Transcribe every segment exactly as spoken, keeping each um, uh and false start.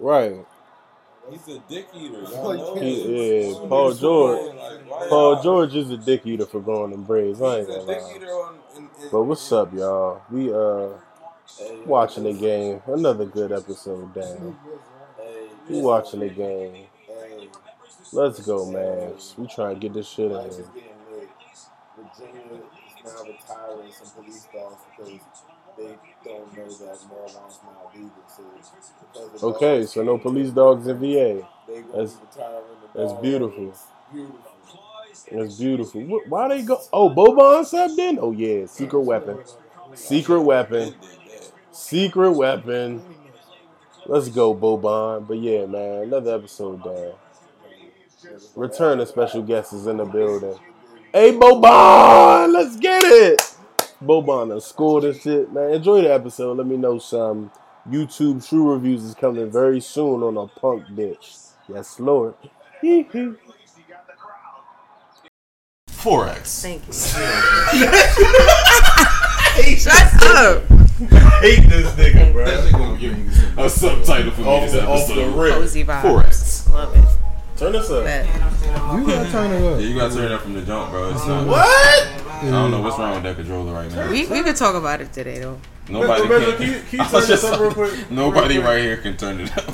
Right. He's a dick eater. Y'all know he is. Paul George. Like, Paul George is a dick eater for going in braids. I ain't gonna lie. But what's up, y'all? We uh watching the game. Another good episode, damn. We watching the game. Let's go, man. We trying to get this shit out of here. Virginia is now retiring some police dogs because they don't know that marijuana's not legal. So okay, so no police dogs in V A. That's, that's beautiful. That's beautiful. What, why they go? Oh, Boban stepped in? Oh, yeah. Secret weapon. Secret weapon. Secret weapon. Let's go, Boban. But yeah, man, another episode down. Return of special guests is in the building. Hey, Boban, let's get it. Boban done scored and shit, man. Enjoy the episode. Let me know some YouTube shoe reviews is coming very soon on a punk bitch. Yes, Lord. Forex. Thank you. Shut up. I hate this nigga, bro. That's gonna give me a subtitle for me this episode. Cozy vibes. Forex. Love it. Turn us up. Man. You gotta turn it up. Yeah, you gotta turn it up from the jump, bro. It's not, what? I don't know what's wrong with that controller right now. We we could talk about it today, though. Nobody Brother, can. Can you, can you turn this up real quick? Nobody real quick. Right here can turn it up.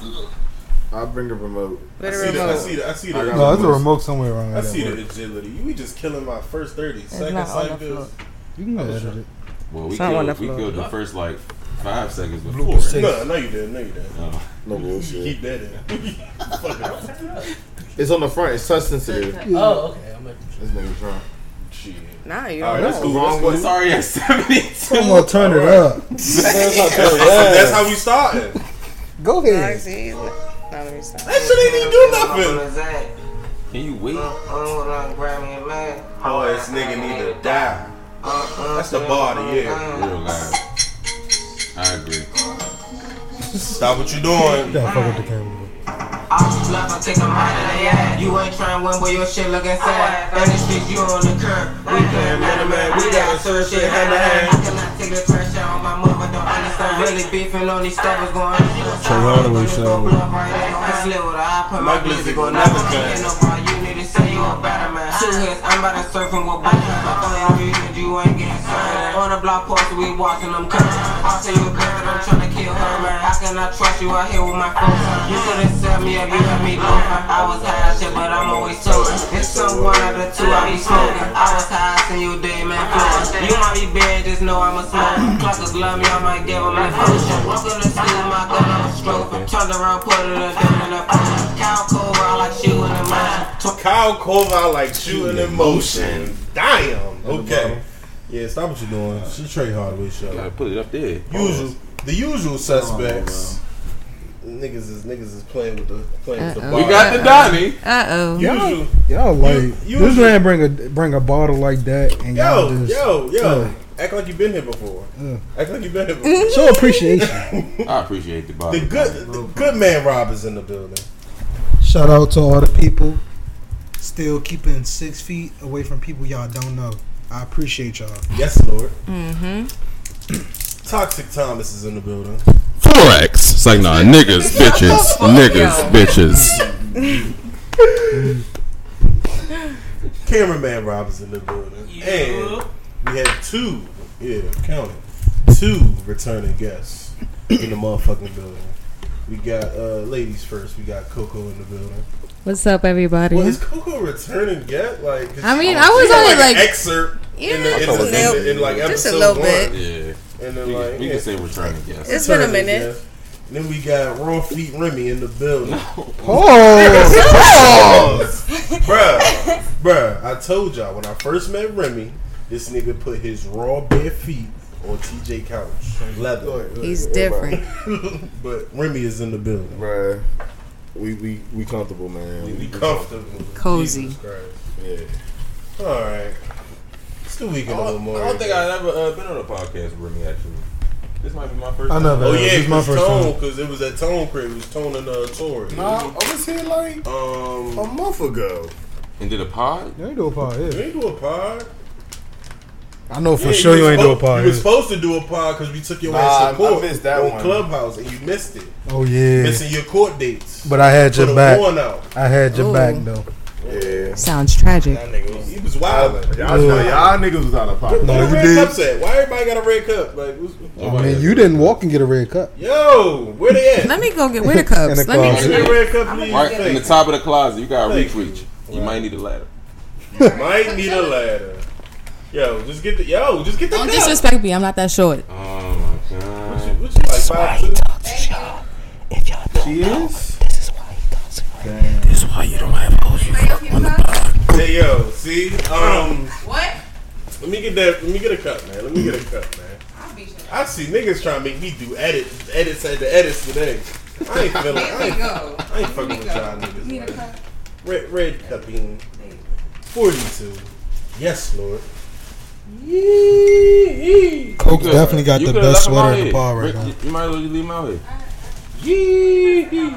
I'll bring the remote. I see that. I see that. I see that. No, there's a remote somewhere around there. I see the agility. We just killing my first thirty seconds like this. You can go edit it. Well, we killed, we killed the first like five seconds before. No, no, you didn't. No, you didn't. No, no bullshit. Keep that in. It's on the front. It's touch sensitive. Oh, okay. I'm like, this nigga drunk. Shit. Nah, you don't right, know. That's cool. That's cool. Sorry, at seventy-two. I'm gonna turn it up. That's how we started. Go ahead. That shit ain't even do nothing. Can you wait? How ass nigga need to die. That's the bar to hear. Real loud. I agree. Stop what you doing. Don't fuck with the camera. I love, I think I'm out of the ass. You ain't trying to win, boy, your shit looking sad. And this bitch, you on the curb. We can, man, man, we got certain shit hand to hand. I cannot take the pressure on my mother, don't understand. Really beefing on these steppers going. Trey Hardaway show. I slid with an eye, put my glizzy gon' never cut. Ain't nobody, you need to say you a better man. Two hits, I'm about to surfing with both. I only reason you ain't getting served. On the block post, we watching them curves. I'll tell you a girl that I'm trying to kill her, man. How can I trust you out here with my folks? You couldn't sell me. You let me go. I was high shit, but I'm always sober. It's some one out of the two I be smoking. I was high, seen you day, man. You might be bad, just know I'm a smoker. Clockers love me, I might give them a potion. Walking the street, my gun on the stroke. Turned around, put it up, in the potion. Kyle Cole, I like shooting in motion. Kyle Cole, I like shooting in motion. Damn. Okay. Yeah, stop what you're doing. She Trey Hardaway show. Gotta put it up there. Usual, the usual suspects. Niggas is niggas is playing with the playing with the bottle. We got the Donnie. Uh oh. Y'all, y'all like you, this man bring a bring a bottle like that and yo, y'all just yo yo yo. Act like you've been here before. Uh. Act like you've been here before. Show appreciation. I appreciate the bottle. The good the good man Rob is in the building. Shout out to all the people still keeping six feet away from people y'all don't know. I appreciate y'all. Yes, Lord. Mm-hmm. Toxic Thomas is in the building. Forex. It's like, nah, niggas, bitches, niggas, bitches. Cameraman Robinson in the building. And we had two, yeah, count it, two returning guests in the motherfucking building. We got, uh, ladies first, we got Coco in the building. What's up, everybody? Well, is Coco returning yet? Like, I mean, I was only like, like, an excerpt yeah, in, the, in, the, in, the, in, the, in like episode just a little one. Bit. Yeah, and then we, like, we yeah. can say returning guests. It's returning been a minute. Guests. Then we got Raw Feet Remy in the building. Oh, oh. bruh, bruh! I told y'all when I first met Remy, this nigga put his raw bare feet on T J couch. Leather. He's oh, different. But Remy is in the building, bruh. We we we comfortable, man. We, we comfortable. Cozy. Yeah. All right. It's the weekend a little more. I don't think I've ever uh, been on a podcast with Remy actually. This might be my first. I know that. Oh yeah, it was my first Tone because it was at Tone crib. It was Tone and uh, Tori. Nah, I was here like um a month ago. And did a pod? They do a pod. Yeah, they do a pod. I know for yeah, sure you, you ain't do a pod. You were supposed to do a pod because we took your ass to court on Clubhouse and you missed it. Oh yeah, missing your court dates. But I had your back. I had your oh. back though. Yeah. Sounds tragic. That nigga was, he was wild. Y'all, y'all, y'all niggas was out of pocket. No, you did. Why everybody got a red cup? Like, what's, what's oh, man, you didn't walk and get a red cup. Yo, where they at? Let me go get where the cups. Let closet. me get a red cup. Right, in the top of the closet, you got a reach reach. You right. might need a ladder. You might need a ladder. Yo, just get the yo, just get the. Don't cup. Disrespect me. I'm not that short. Oh my god. What you, what you this like, is why he to y'all. If y'all don't she know, is? This is why he talks to y'all. This is why you don't have. Hey yo, see, um, what? Let me get that. Let me get a cup, man. Let me get a cup, man. I'll be sure. I see niggas trying to make me do edits, edits at the edits today. I ain't feeling. I ain't, go. I ain't fucking with y'all niggas. Need a cup? Red, red cupping. Forty-two. Yes, Lord. Yee. Coke definitely got the best sweater in the bar right now. You might as well leave him out here. Yee.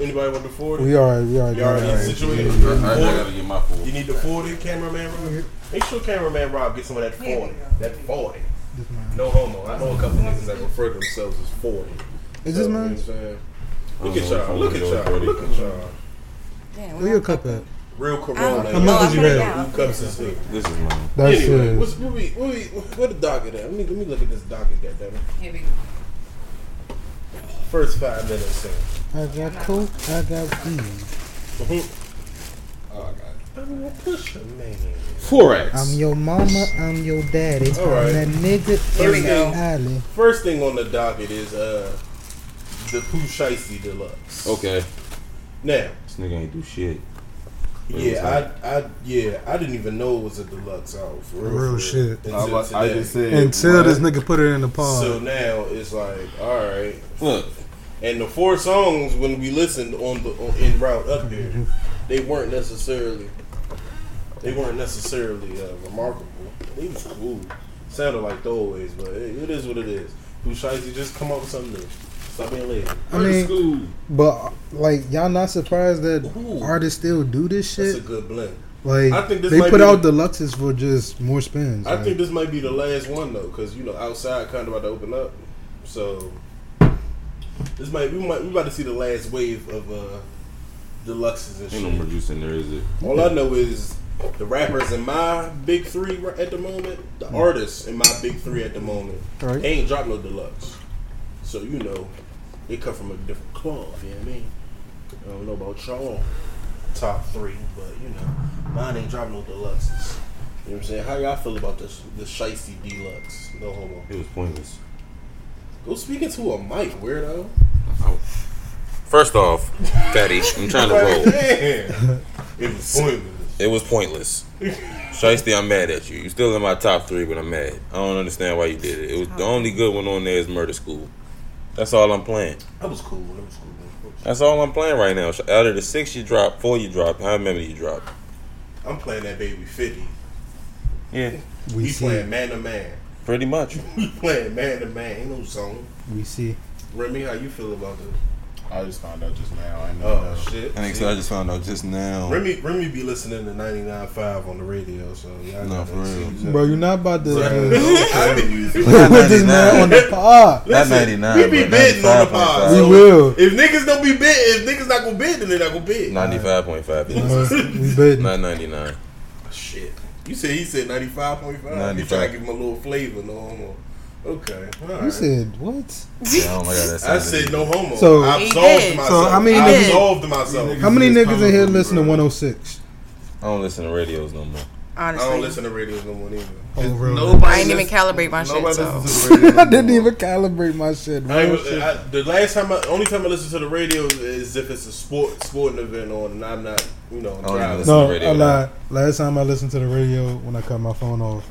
Anybody want the forty? We are. We are. You already situated. You need the forty, cameraman Rob. Make sure cameraman Rob gets some of that forty. That forty. No homo. I know a couple niggas that refer to themselves as forty. Is this mine? Look at y'all. Look at y'all. Look at y'all. Where your cup at? Real Corona. How much did you have? Who cups is here? This is mine. That's it. What's what we what we where the docket at? Let me let me look at this docket, goddammit. Here we go. First five minutes in. I got Coke, I got weed. Mm-hmm. Oh, I got it. I'm your pusher, man. Forex. I'm your mama, I'm your daddy. All right. That nigga First thing, first thing on the docket is uh, the Pooh Shiesty Deluxe. Okay. Now. This nigga ain't do shit. What yeah, I, I, yeah, I didn't even know it was a deluxe out for real, real shit. Until, I, I just said, until right? this nigga put it in the pod. So now it's like, all right, look, and the four songs when we listened on the on, in route up there, they weren't necessarily, they weren't necessarily uh, remarkable. They was cool, sounded like throwaways, but it, it is what it is. Pooh Shiesty, just come up with something new. I mean, I mean but like y'all not surprised that Ooh, artists still do this shit? That's a good blend. Like I think this they might put out the, deluxes for just more spins. I like. think this might be the last one though, because you know outside kind of about to open up, so this might we might we about to see the last wave of uh, deluxes and shit. Ain't no producing there, is it? All I know is the rappers in my big three at the moment, the mm. artists in my big three at the moment, right. they ain't dropped no deluxe, so you know. They come from a different cloth, you know what I mean? I don't know about y'all top three, but you know, mine ain't dropping no deluxes. You know what I'm saying? How y'all feel about this the Shiesty Deluxe? No homo. It was pointless. Go speaking to a mic, weirdo. First off, Fatty, I'm trying to roll. Damn. It was pointless. It was pointless. Shiesty, I'm mad at you. You still in my top three, but I'm mad. I don't understand why you did it. It was the only good one on there is Murder School. That's all I'm playing. That was cool. That was cool. That was cool. That's all I'm playing right now. Out of the six you dropped, four you dropped, how many you dropped? I'm playing that baby fifty. Yeah. We, we playing man to man. Pretty much. We playing man to man. Ain't no song. We see. Remy, how you feel about this? I just found out just now. I know. Oh, that. shit. I think so. I just found out just now. Remy, Remy be listening to ninety-nine point five on the radio, so y'all no, for real. Bro, you're not about to. I mean, put this man on the pod. Not ninety-nine. We be bidding on the pod. We will. If niggas don't be bid, if niggas not gonna bid, then they not gonna bid. ninety-five point five. We bid. Not ninety-nine. Shit. You said he said ninety-five point five. You trying to give him a little flavor, no homo. Okay. All you right. said what? Yeah, oh my God, I said no homo. So I absolved myself. So, I mean, I absolved myself. How many niggas in here listen to one oh six? I don't listen to radios no more. Honestly. I don't listen to radios no more either. Oh, really? Nobody I didn't even calibrate my shit. So. No I didn't even calibrate my shit. I I, the last time, I, only time I listen to the radio is if it's a sport sporting event on, and I'm not, you know, I'm driving. No, I lied. Last time I listened to the radio when I cut my phone off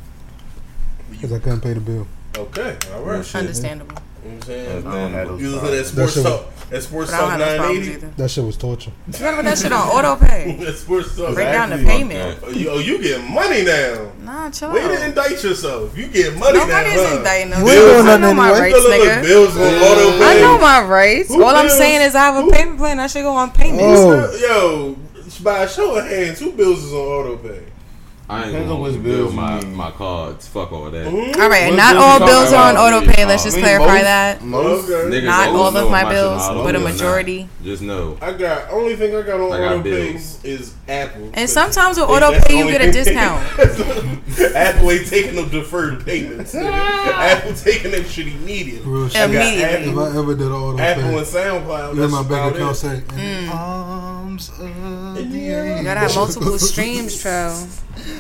because I couldn't pay the bill. Okay, all right. Understandable. You know what I'm saying? Um, you listen to that Sports that Talk, was, that Sports Talk nine eighty. That shit was torture. Remember that shit on auto pay? That Sports Talk. Break down the payment. Oh, you, you getting money now. Nah, chill out. Way to indite yourself. You get money Nobody's now. Nobody's indicting no. Bills, I know my anyway. rights, nigga. Bills on auto pay. I know my rights. Who All bills? I'm saying is I have a payment plan. I should go on payments. Oh. Yo, by a show of hands, who bills is on auto pay? I ain't gonna bills bill my, my cards. Fuck all that. Ooh, all right, not all bills are on auto pay. Let's just I mean, clarify most, that. Most okay. Not all of my bills, but a majority. Not. Just know. I got only thing I got on I got auto pay is Apple. And sometimes with auto pay you get a discount. Apple ain't taking them deferred payments. Apple taking that shit immediately. Real shit. Immediately. If I ever did auto pay, Apple and SoundCloud. Let my bank account say in the arms of Indiana. You gotta have multiple streams, Tro.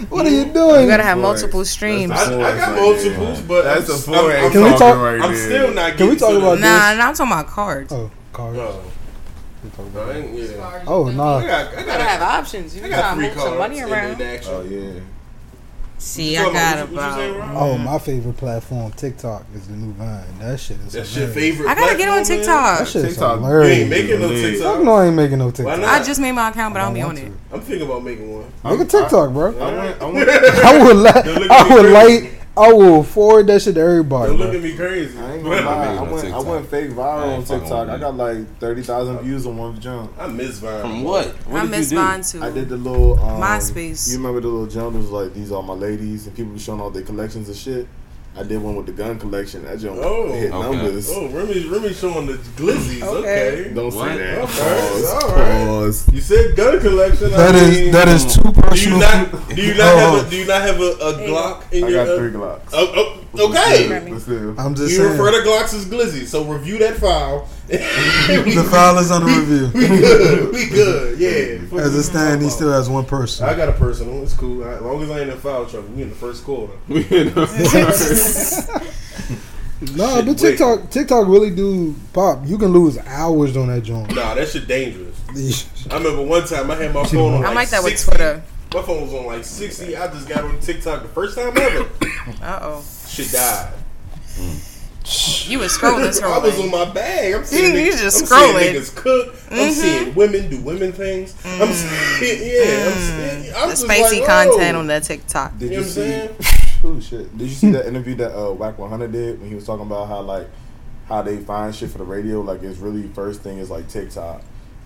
What are you doing? You gotta have multiple streams. I, I got multiples, but that's a four. I'm, I'm, can we talk? Right I'm still not. Can we talk about this? Nah, nah, I'm talking about cards. Oh, cards. No. About no, yeah. Oh, nah. I got, I got, I gotta have options. You gotta move some money around. Oh yeah. See, I got about. Oh, my favorite platform, TikTok, is the new Vine. That shit is. That's hilarious. Your favorite. I gotta get on TikTok. That shit's TikTok. Hilarious. You ain't making no TikTok. No, I ain't making no TikTok. I just made my account, but I don't be on it. I'm thinking about making one. Make a TikTok, bro. I, I, I, I would like. I would like. I will forward that shit to everybody. Don't look at me crazy. I ain't gonna lie. I went, I went fake viral on TikTok. I got like thirty thousand views on one jump. I miss viral. From what? what I miss mine too. I did the little um, MySpace. You remember the little jump? It was like, these are my ladies, and people showing all their collections and shit. I did one with the gun collection. That jump oh, hit okay. numbers. Oh, Remy, Remy showing the glizzies. Okay. okay. Don't what? say that. All right. All right. Pause. You said gun collection. That I is mean, that is too personal. Do you not, do you not oh. have a do you not have a, a Glock in I your? I got three Glocks. Oh, oh, okay. Let's do. I'm just. You saying. Refer to Glocks as glizzy. So review that file. The file is under review. We good. We good. Yeah. As it stands, he still has one person. I got a personal. It's cool. As long as I ain't in foul trouble, we in the first quarter. We in the first. Nah, shit, but TikTok, wait. TikTok really do pop. You can lose hours on that joint. Nah, that shit dangerous. I remember one time I had my phone on. I like, like that with Twitter. My phone was on like sixty. I just got on TikTok the first time ever. Uh oh. Shit died. Mm. You was scrolling. I was on my bag. I'm seeing, you, niggas, just I'm scrolling. seeing niggas cook. Mm-hmm. I'm seeing women do women things. Mm. I'm seeing, yeah. Mm. I'm seeing, I'm the spicy like, content oh. on that TikTok. Did you, you know see? Oh shit! Did you see that interview that uh, Wack one hundred did when he was talking about how like how they find shit for the radio? Like it's really first thing is like TikTok,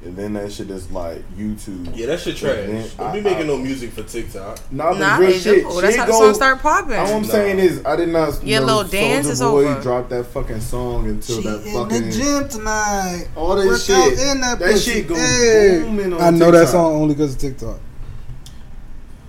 and then that shit is like YouTube. Yeah, that shit trash. Don't I, be making I, no music for TikTok. Nah, nah real shit. That's shit how the song started popping. All I'm nah. saying is, I did not. Your know, little dance is over. Boy dropped that fucking song until she that fucking. In the gym tonight. All that Work shit. In that that pussy. Shit goes yeah. booming on I know TikTok. That song only because of TikTok.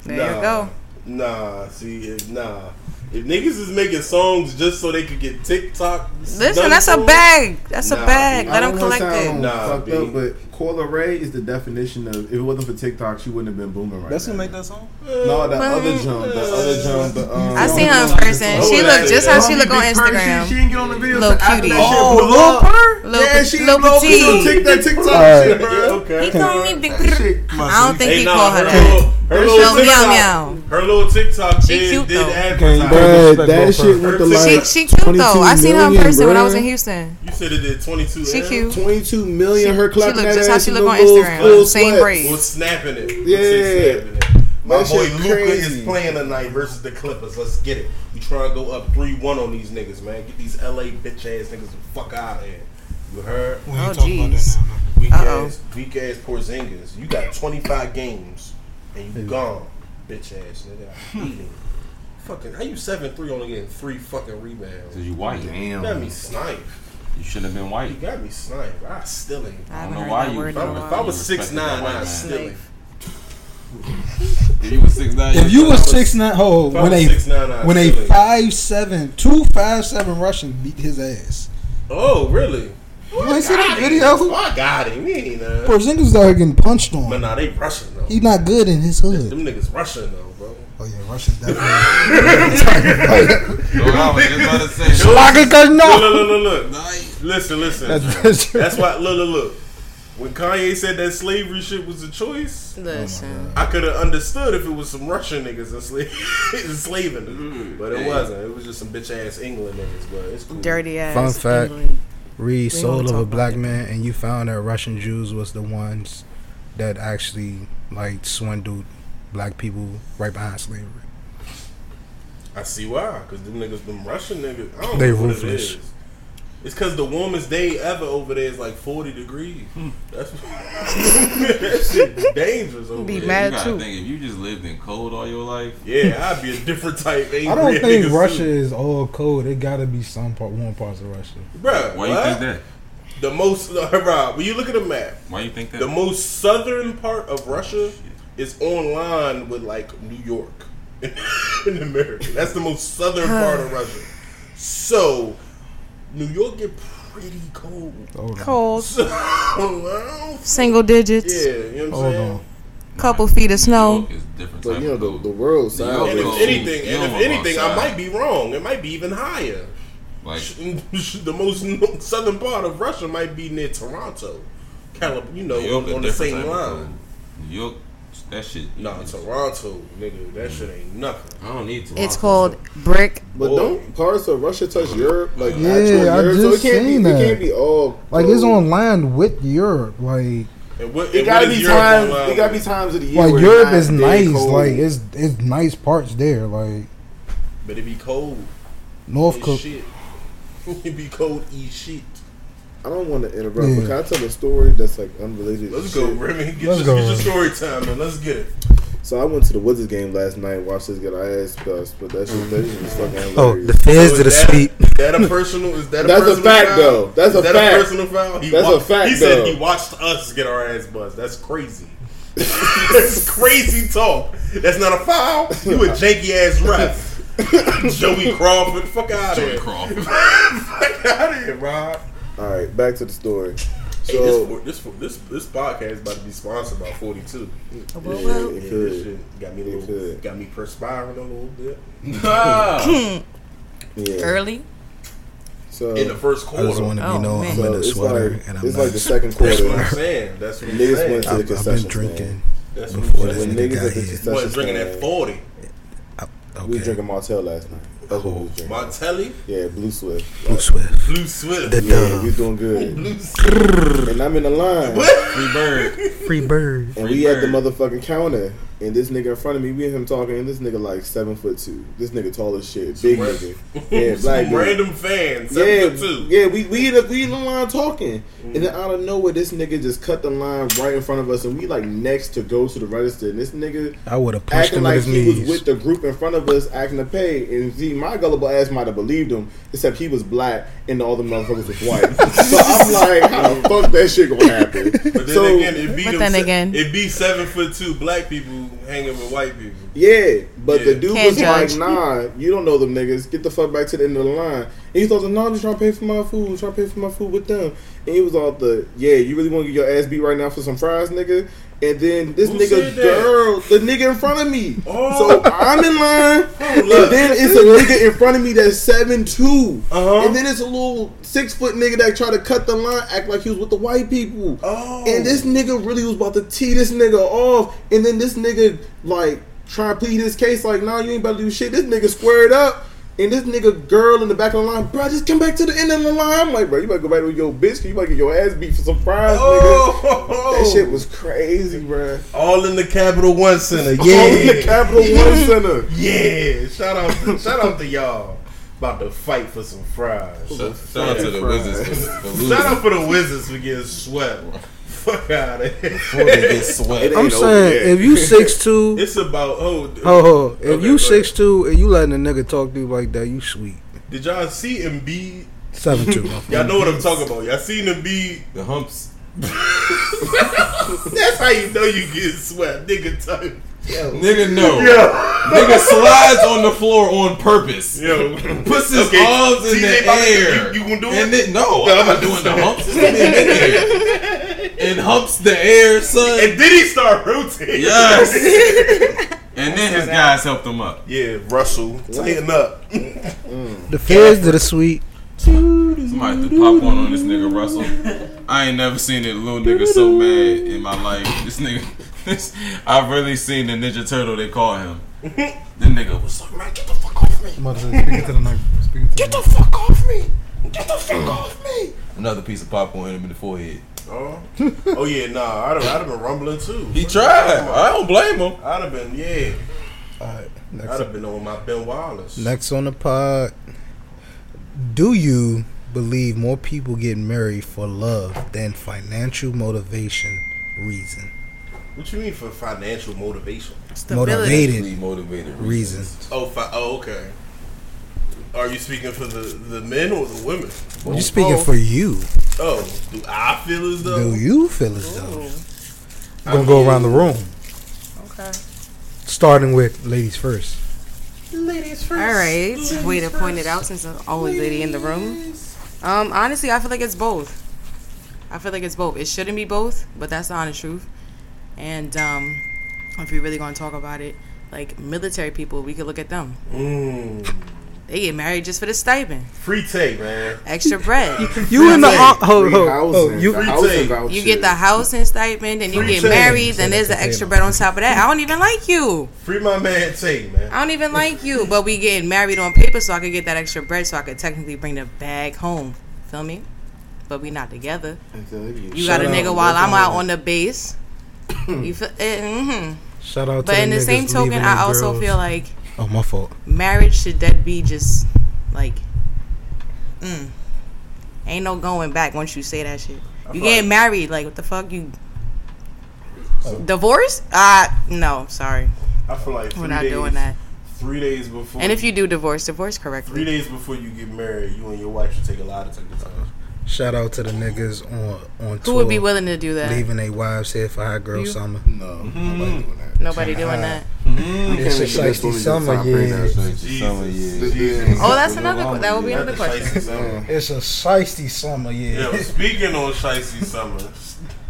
There nah, you go. Nah, see, if, nah. If niggas is making songs just so they could get TikTok, listen, that's a bag. That's nah, a bag. Let them collect it. Nah, fucked up, but Caller Ray is the definition of. If it wasn't for TikTok, she wouldn't have been booming right. That's now. Who made that song? No, that but, other jump. The other jump. The, um, I seen her in person. She looked just how she looked on Instagram. She didn't get on the video. Little cutie. Oh, little yeah, she little petite. Take that TikTok shit, bro. Okay. He called me big. I don't think he called her that. Her little TikTok. Her little TikTok did advertise. Bro, that shit went to like she, she cute though. I seen her in person bro. When I was in Houston. You said it did twenty-two. She cute. twenty-two million. She, her clapping that ass. She looked just how she looked on Instagram. Same braids. Was snapping it. Yeah. Snapping it. My that boy Luka is playing tonight versus the Clippers. Let's get it. We trying to go up three one on these niggas, man. Get these L A bitch ass niggas the fuck out of here. You heard? We oh jeez. Weak ass, weak ass Porzingis. You got twenty-five games and you gone, bitch ass nigga. Eating. Fucking, how you seven three only getting three fucking rebounds? Cause you white. Damn. You got me sniped. You should have been white. You got me sniped. I still ain't. I, I don't know why you. If I was six nine, I still ain't. If you was six nine, if you was six nine, oh, when a when a five seven, two five seven Russian beat his ass. Oh, really? You ain't see that video? Oh, I got him. He ain't none. Porzingis are getting punched on. But nah, they Russian though. He not good in his hood. Them niggas Russian though, bro. Oh yeah, Russians definitely. Look, look, look, look. Listen, listen. That's, that's why. Look, look, look. When Kanye said that slavery shit was a choice, listen, I could have understood if it was some Russian niggas enslaving them, mm, but it damn. wasn't. It was just some bitch ass England niggas. But it's cool. Dirty ass. Fun fact: England. Read Soul of a Black Man, and you found that Russian Jews was the ones that actually like swindled black people right behind slavery. I see why, cause them niggas, them Russian niggas, I don't they know what it is. It's because the warmest day ever over there is like forty degrees. Hmm. That's that shit's dangerous over be there. Mad you too. Think if you just lived in cold all your life, yeah, I'd be a different type. I don't think Russia too. Is all cold. It gotta be some part, warm parts of Russia. Bruh, why what? You think that? The most, uh, Rob, when you look at the map, why you think that? The most southern part of Russia is on line with like New York in America. That's the most southern part of Russia. So. New York get pretty cold. Hold cold. So, single digits. Yeah, you know what I'm saying? On. Couple nah, feet of snow. New York is different but you know, the, the world side. And if anything, and if anything I might be wrong. It might be even higher. Like the most southern part of Russia might be near Toronto. California, you know, on, on the same line. New York, that shit. Nah, is. Toronto, nigga, that shit ain't nothing. I don't need Toronto. It's called brick. But boy. Don't parts of Russia touch Europe? Like yeah, actual I Europe? Just so it can't seen be, that. It can't be all cold. Like it's on land with Europe. Like and what, and it gotta be times. It gotta be times of the year. Like where Europe is nice. Cold. Like it's it's nice parts there. Like but it be cold. North Korea. It be cold. Eat shit. I don't want to interrupt, yeah. But can I tell a story that's like unrelated? Let's to go, shit? Remy. Get, Let's your, go, get Remy. Your story time, man. Let's get it. So I went to the Wizards game last night. Watched this get our ass bust, but that shit, that shit was fucking hilarious. Oh, the fans so did a sweep. Is that a personal? Is that a that's personal a fact foul? Though? That's is a that fact. A personal foul? He that's wa- a fact. He said though. He watched us get our ass bust. That's crazy. That's crazy talk. That's not a foul. You a janky ass ref. Joey Crawford, fuck out of here. Joey Crawford, fuck out of here, Rob. All right, back to the story. So hey, this, this this this podcast is about to be sponsored by forty-two. Oh, well, yeah, well. It could. Yeah, shit got me a little, could. Got me perspiring a little bit. yeah. Early. So in the first quarter, I just want to be oh, known I'm so in a sweater like, and I'm it's not. Like the second quarter. That's what I'm saying. That's what I'm niggas saying. Went to the I've, concession I've been drinking that's before this nigga got here. What drinking at forty? Okay. We were drinking Martell last night. That's what we was drinking. Martelli? Yeah, Blue Swift. Blue Swift. Blue Swift. The yeah, dumb. We doing good. Blue Swift. And I'm in the line. What? Free bird. Free bird. And Free we bird. At the motherfucking counter. And this nigga in front of me, we and him talking. And this nigga like seven foot two. This nigga tall as shit. Some big random, nigga. Yeah, black dude. Random fan. Seven yeah, foot two. Yeah, we we in the, we in the line talking. Mm. And then out of nowhere, this nigga just cut the line right in front of us. And we like next to go to the register. And this nigga I would have pushed acting him like with his he knees. Was with the group in front of us acting to pay. And see, my gullible ass might have believed him, except he was black and all the motherfuckers was white. So I'm like, how the fuck that shit gonna happen? But then so, again, it be but then se- again, it be seven foot two black people. Hanging with white people. Yeah, but yeah. The dude Can't was judge. Like, nah, you don't know them niggas. Get the fuck back to the end of the line. And he thought, nah, I'm just trying to pay for my food. I'm trying to pay for my food with them. And he was all the, yeah, you really want to get your ass beat right now for some fries, nigga? And then this Who nigga girl, the nigga in front of me. Oh. So I'm in line. Oh, and then it's a nigga in front of me that's seven two. Uh-huh. And then it's a little six foot nigga that tried to cut the line, act like he was with the white people. Oh. And this nigga really was about to tee this nigga off. And then this nigga like try to plead his case like, nah, you ain't about to do shit. This nigga squared up. And this nigga girl in the back of the line, bro, just come back to the end of the line. I'm like, bro, you better go back to your bitch, you better get your ass beat for some fries, oh. nigga. That shit was crazy, bro. All in the Capital One Center, yeah. All in the Capital One Center, yeah. Shout out, to, shout out to y'all about to fight for some fries. Shout, shout out to the fries. Wizards. For, for shout out for the Wizards for getting swept. Fuck out of here. Before they get swept. I'm saying, if you six two, it's about, oh, oh, if okay, you six two and you letting a nigga talk to you like that, you sweet. Did y'all see Embiid? seven two. Y'all know what I'm talking about. Y'all seen Embiid? The humps. That's how you know you get swept. Nigga, type. Yo. Nigga, no. Yo. Nigga slides on the floor on purpose. Yo. Puts his okay. arms in T J the air. You, you gonna do and it? Then, no, no, I'm not doing the humps. It's gonna be in the air. And humps the air, son. And then he start rotating. Yes. And then his guys helped him up. Yeah, Russell, tighten up. Mm. The fans did a sweet. Somebody threw popcorn on this nigga Russell. I ain't never seen a little nigga so mad in my life. This nigga, this, I've really seen the Ninja Turtle. They call him. The nigga was like, man, get the fuck off me! Speaking to the mic. Speaking to get the fuck off me! Get the fuck off me! Another piece of popcorn hit him in the forehead. Oh, oh yeah, nah. I'd have been rumbling too. He tried. I don't blame him. I'd have been, yeah. All right. Next I'd have been on my Ben Wallace. Next on the pod. Do you believe more people get married for love than financial motivation reason. What you mean for financial motivation? Stability. Motivated, motivated reasons. reasons. Oh, fi- oh, okay. Are you speaking for the, the men or the women? Well, you're speaking oh. for you. Oh, do I feel as though? Do you feel as though? We're going to go around the room. Okay. Starting with ladies first. Ladies first. All right. Ladies Way to first. point it out since I'm always ladies. lady in the room. Um, honestly, I feel like it's both. I feel like it's both. It shouldn't be both, but that's the honest truth. And um, if you're really going to talk about it, like military people, we could look at them. Mm. They get married just for the stipend. Free take, man. Extra bread. You in the ho- ho- ho- ho- you, housing, you get the house and stipend, and free you get take. married, and there's the extra bread on top of that. I don't even like you. Free my man take, man. I don't even like you, but we getting married on paper, so I could get that extra bread, so I could technically bring the bag home. Feel me? But we not together. You got a nigga while I'm out on the base. You feel? Mm-hmm. Shout out. But to in the same token, I also girls. feel like. Oh, my fault. Marriage should that be just like, mm, ain't no going back once you say that shit. I you getting like, married, like what the fuck you? So, divorce? Uh no, sorry. I feel like we're not days, doing that. Three days before. And if you do divorce, divorce correctly. Three days before you get married, you and your wife should take a lot of time. Shout out to the niggas on on. Who tour, would be willing to do that? Leaving their wives here for hot girl you? summer. No, mm-hmm. nobody doing that. Nobody doing hot. that. Mm-hmm. It's just like the summer, yeah. Oh, that's another. Qu- that would be another question. It's a shiesty summer, yeah. Yo, speaking on shiesty summer.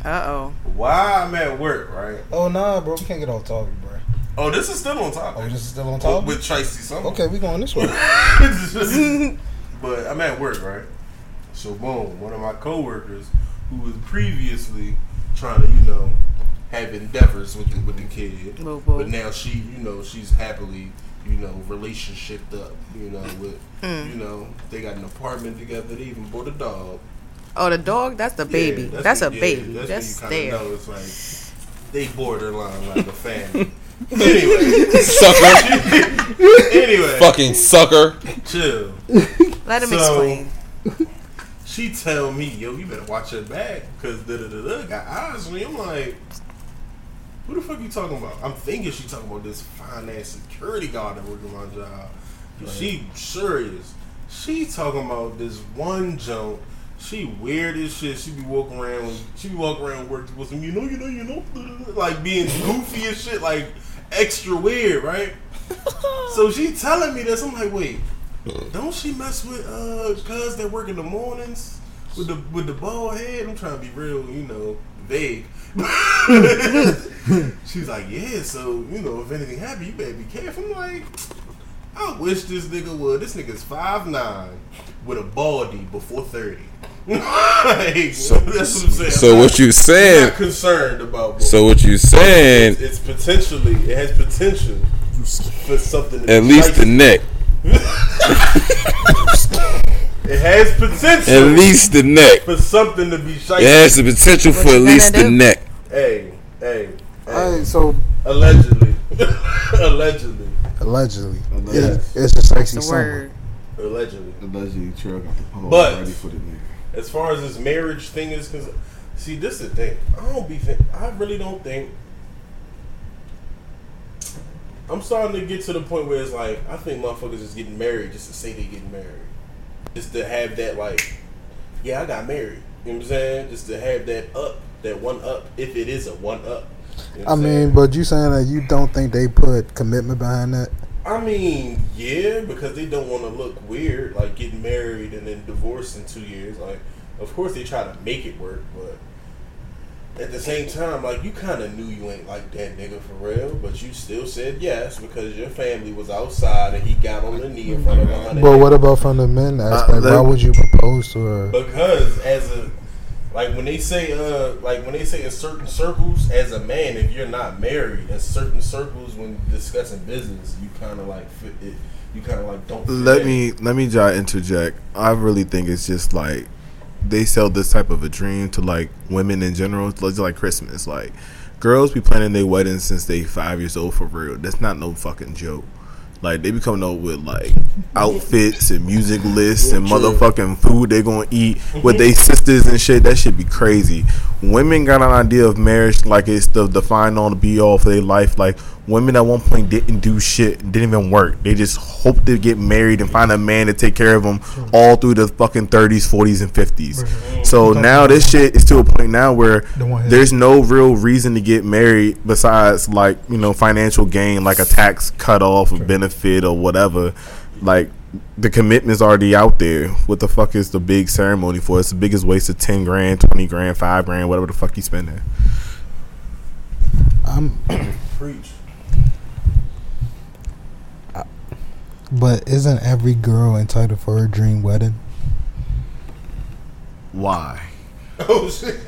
Uh oh. Why I'm at work, right? Oh nah, bro, we can't get off topic, bro. Oh, this is still on topic. Oh, this is still on topic. Oh, with shiesty summer. Okay, we going this way. But I'm at work, right? So boom, one of my coworkers who was previously trying to, you know, have endeavors with the, with the kid, oh, but now she, you know, she's happily, you know, relationshiped up, you know, with, mm. you know, they got an apartment together. They even bought a dog. Oh, the dog? That's the baby. Yeah, that's, that's a yeah, baby. That's, that's when you kind of know it's like they borderline like a family. Anyway, sucker. Anyway, fucking sucker. Chill. Let him so, explain. She tell me, yo, you better watch your back, cause da da da da got eyes on me. I'm like, what the fuck you talking about? I'm thinking she talking about this finance security guard that work at my job. Like, she serious. She talking about this one junk. She weird as shit. She be walking around. She be walking around working with some, you know, you know, you know, like being goofy and shit, like extra weird, right? So she telling me this. I'm like, wait. Don't she mess with uh cuz that work in the mornings with the with the bald head? I'm trying to be real, you know, vague. She's like, yeah, so, you know, if anything happens, you better be careful. I'm like, I wish this nigga would. This nigga's five nine with a baldy before thirty. Like, so, that's what I'm saying. So I'm what like, you saying? I'm not concerned about baldy. So what you saying? It's, it's potentially, it has potential for something. To at least the neck. It has potential. At least the neck. For something to be shite. It has the potential for at least the neck. Hey, hey, hey. So allegedly, allegedly, allegedly. Yeah, it's a sexy word. Allegedly, allegedly. True. But as far as this marriage thing is, because see, this is the thing. I don't be think. I really don't think. I'm starting to get to the point where it's like, I think motherfuckers is getting married just to say they getting married. Just to have that, like, yeah, I got married. You know what I'm saying? Just to have that up, that one up, if it is a one up. You know I mean, saying? But you saying that you don't think they put commitment behind that? I mean, yeah, because they don't want to look weird, like getting married and then divorced in two years. Like, of course they try to make it work, but... At the same time, like, you kind of knew you ain't like that nigga for real, but you still said yes because your family was outside and he got on the knee in front of her. But what about from the men aspect? Uh, Why would you propose to her? Because as a, like, when they say, uh, like, when they say in certain circles, as a man, if you're not married, in certain circles when discussing business, you kind of, like, fit it, you kind of, like, don't. Let me, let me just interject. I really think it's just, like, they sell this type of a dream to, like, women in general. It's like Christmas. Like, girls be planning their weddings since they five years old for real. That's not no fucking joke. Like, they be coming up with, like, outfits and music lists and motherfucking food they gonna eat with their sisters and shit. That shit be crazy. Women got an idea of marriage like it's the, the final on the be-all for their life. Like, women at one point didn't do shit, didn't even work. They just hoped to get married and find a man to take care of them all through the fucking thirties, forties, and fifties. So now this shit is to a point now where there's no real reason to get married besides, like, you know, financial gain, like a tax cutoff or benefit. Fit or whatever. Like, the commitment's already out there. What the fuck is the big ceremony for? It's the biggest waste of ten grand, twenty grand, five grand, whatever the fuck you spending. I'm preach. I, but isn't every girl entitled for her dream wedding? Why? Oh shit.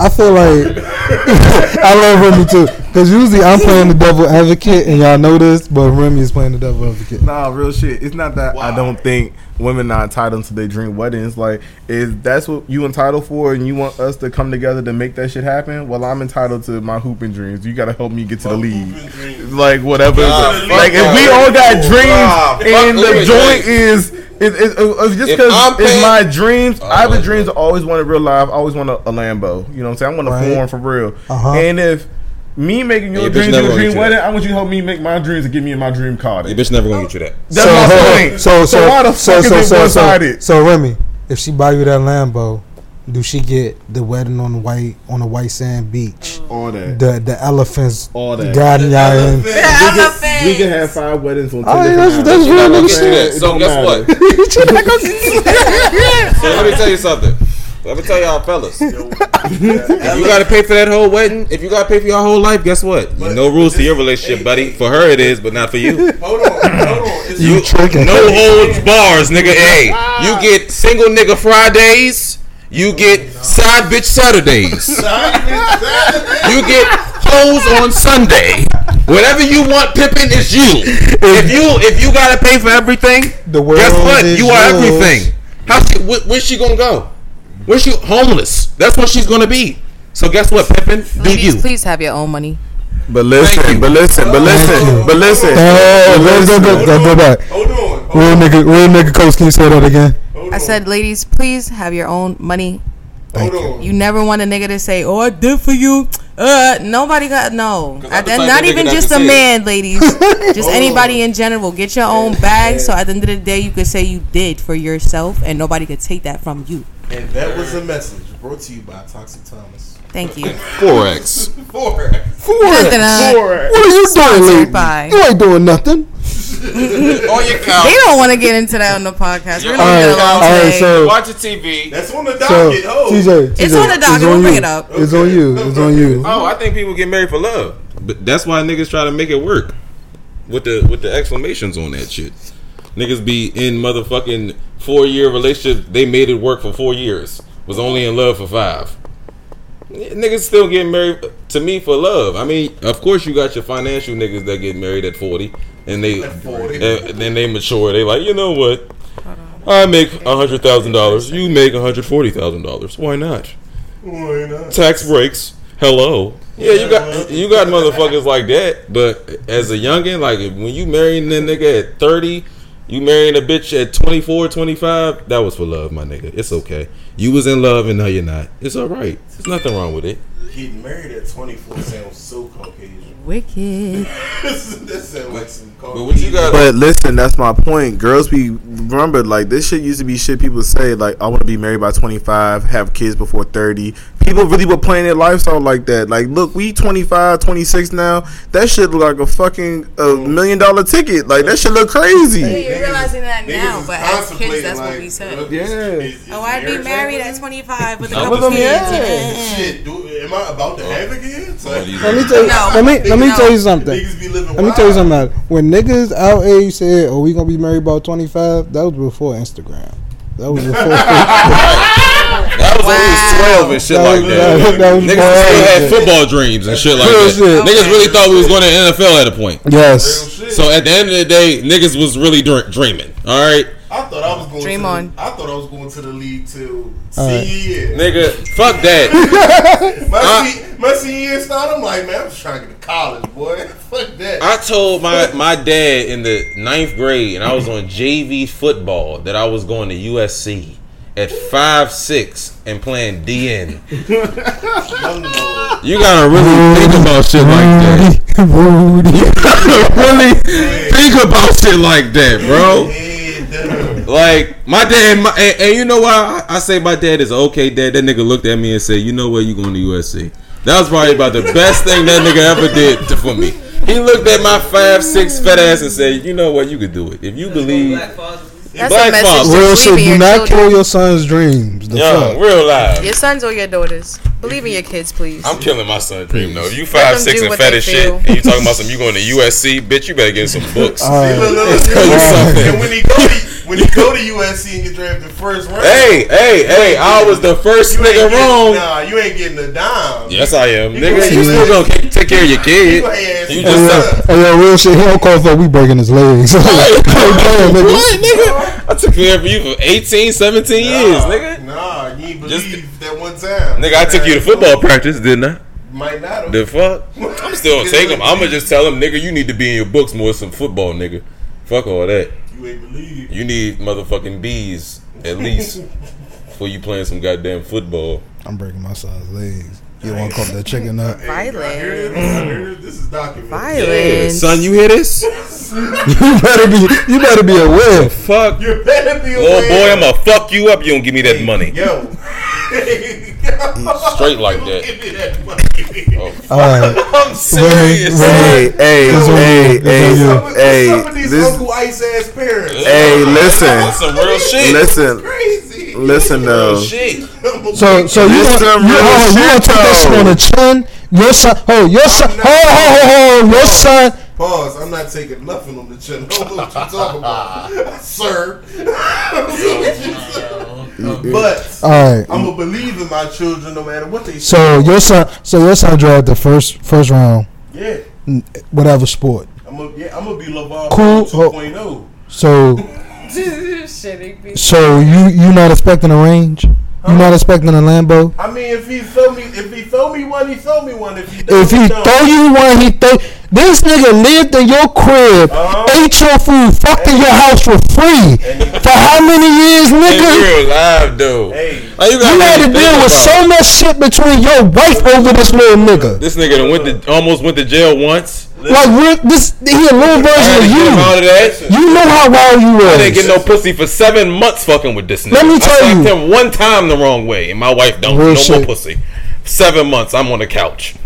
I feel like I love Remy too, because usually I'm playing the devil advocate, and y'all know this, but Remy is playing the devil advocate. Nah, real shit. It's not that Why? I don't think women are entitled to their dream weddings. Like, if that's what you entitled for, and you want us to come together to make that shit happen, well, I'm entitled to my hooping dreams. You gotta help me get to my the league, like whatever. Nah, like, if we all got dreams, nah, and the joint is. It, it, it, it's just because it's my dreams. I have the dreams I always wanted real life. I always want a, a Lambo. You know what I'm saying? I want a right. form for real. Uh-huh. And if me making your hey, dreams your dream wedding, that. I want you to help me make my dreams and give me my dream car. Your bitch never gonna get you that. That's so, my point. So, so, so why the so, fuck so, is so, it one-sided? So, so Remy, if she buy you that Lambo, do she get the wedding on the white on the white sand beach? All that. The the elephants. All that. Guiding y'all in. The elephants. We can have five weddings on. Oh, that's that's real nigga shit. So guess what? So let me tell you something. Let me tell y'all, fellas. If you gotta pay for that whole wedding, if you gotta pay for your whole life, guess what? No rules to your relationship, buddy. For her it is, but not for you. Hold on, hold on. You tricking? No holds bars, nigga. Hey, you get single nigga Fridays. You get side bitch Saturdays. You get hoes on Sunday. Whatever you want, Pippin, is you. If you if you gotta pay for everything, the world guess what? Is you are yours. Everything. How she, wh- where's she gonna go? Where's she homeless? That's what she's gonna be. So guess what, Pippin? Do please, you? Please have your own money. But listen, but listen, but listen, but listen. Oh, listen. Go, go, go, go back. Hold on. Hold real nigga, real nigga, coach. Can you say that again? I said, ladies, please have your own money. Thank you. You never want a nigga to say, "Oh, I did for you." Uh, nobody got no. I, not even just a man, ladies. Just anybody in general. Get your own bag, so at the end of the day, you could say you did for yourself, and nobody could take that from you. And that was a message brought to you by Toxic Thomas. Thank you. Forex. Forex. Forex. Forex. What are you doing, lady? You ain't doing nothing. On your couch. They don't want to get into that on the podcast. We're gonna all right, all right, so watch the T V. That's on the docket. So, oh. T J, T J, it's on the docket. We'll bring it up. Okay. It's on you. It's on you. Oh, I think people get married for love, but that's why niggas try to make it work with the with the exclamations on that shit. Niggas be in motherfucking four year relationships. They made it work for four years. Was only in love for five. Niggas still getting married to me for love. I mean, of course you got your financial niggas that get married at forty, and they and then they mature. They like, you know what? I make a hundred thousand dollars. You make a hundred forty thousand dollars. Why not? Why not? Tax breaks. Hello. Yeah, you got you got motherfuckers like that. But as a youngin, like when you marrying a nigga at thirty. You marrying a bitch at twenty-four, twenty-five, that was for love, my nigga. It's okay. You was in love and now you're not. It's all right. There's nothing wrong with it. Getting married at twenty-four sounds so Caucasian. Wicked. That sounds like some Caucasian. But, what you got? But listen, that's my point. Girls, we remember, like, this shit used to be shit people say, like, I want to be married by twenty-five, have kids before thirty. People really were playing their lifestyle like that. Like, look, we twenty-five, twenty-six now. That shit look like a fucking a million dollar ticket. Like, that shit look crazy. Yeah, you're realizing that now, but as kids, that's like, what we said. Yeah. Is, is oh, I'd be married at twenty-five with a couple kids. Yeah. Shit, dude, am I about to have a kid? Like, let me tell you. No, let me let me no. tell you something. Niggas be living wild. Let me tell you something. When niggas our age said, "Oh, we gonna be married about twenty-five," that was before Instagram. That was before. That was wow. When he was twelve and shit that like was, that. that was niggas still had football dreams and shit like that. Shit. Niggas really thought we was going to the N F L at a point. Yes. So at the end of the day, niggas was really dreaming. All right. I thought I was going. Dream to on. The, I thought I was going to the league till senior year. Nigga, fuck that. my, I, my senior year started, I'm like, man, I'm just trying to get to college, boy. Fuck that. I told my, my dad in the ninth grade, and I was on J V football, that I was going to U S C at five six and playing D N. You gotta really think about shit like that. You gotta really think about shit like that, bro. Like, my dad, my, and, and you know why I say my dad is okay dad? That nigga looked at me and said, you know what, you going to U S C. That was probably about the best thing that nigga ever did to, for me. He looked at my five six fat ass and said, you know what, you could do it. If you believe... That's Black a message. Real shit. Do not children. Kill your son's dreams. The Yo, fuck? Real life. Your sons or your daughters. Believe in your kids, please. I'm killing my son's dream, though. You five six and fat as shit, and you talking about some you going to U S C, bitch. You better get some books. All right. See, look, look, look, look. And when he go to when he go to U S C and get drafted first round, hey, hey, hey, I was the first nigga wrong. Nah, you ain't getting a dime. Yes, I am, you nigga. You still gonna take, take care of your kid. You, you just hey, yo, real shit. He don't call for we breaking his legs. What, nigga? I took care of you for eighteen, seventeen nah, years, nigga. Nah, you ain't believe that one time. Nigga, I took you to football practice, didn't I? Might not have. The fuck? I'm still gonna take him. I'm gonna just tell him, nigga, you need to be in your books more some football, nigga. Fuck all that. You ain't believe. You need motherfucking B's, at least, before you playing some goddamn football. I'm breaking my son's legs. You want to call that chicken up? Violence. This is documented. Violence. Yeah. Son, you hear this? you better be. You better be aware. Fuck. You better be aware. Little boy, I'ma fuck you up. You don't give me that money. Yo. Straight like that. Give me that money. Oh. Right. I'm serious. Hey, hey, hey, hey, hey. Some of, hey, some of these this, local ice ass parents. Hey, listen. That's some real shit. Listen. Crazy. Listen though. So, so you gonna you gonna take this on the chin? Your son. Oh, your son. Oh, oh, oh, your son. Pause. I'm not taking nothing on the chin. I don't know what you're talking about, sir. But right. I'm gonna believe in my children no matter what they say. So your son, so your son drafted the first first round. Yeah. Whatever sport. I'm gonna yeah, I'm gonna be LeVar cool. two point oh. So. So you you not expecting a range? You not expecting a Lambo? I mean, if he throw me, if he throw me one, he throw me one. If he throw, if he he throw you one, he throw. This nigga lived in your crib, uh-huh. ate your food, fucked hey. in your house for free. Hey. For how many years, nigga? Hey, you're alive, though. Hey. Like, you, you had to deal with so much shit between your wife over this little nigga. This nigga done went to almost went to jail once. Like, we're, this, he a little version of you. Of you know how wild you was. I didn't get no pussy for seven months fucking with this nigga. Let me tell I you. I him one time the wrong way, and my wife don't. Real no shit. More pussy. Seven months, I'm on the couch.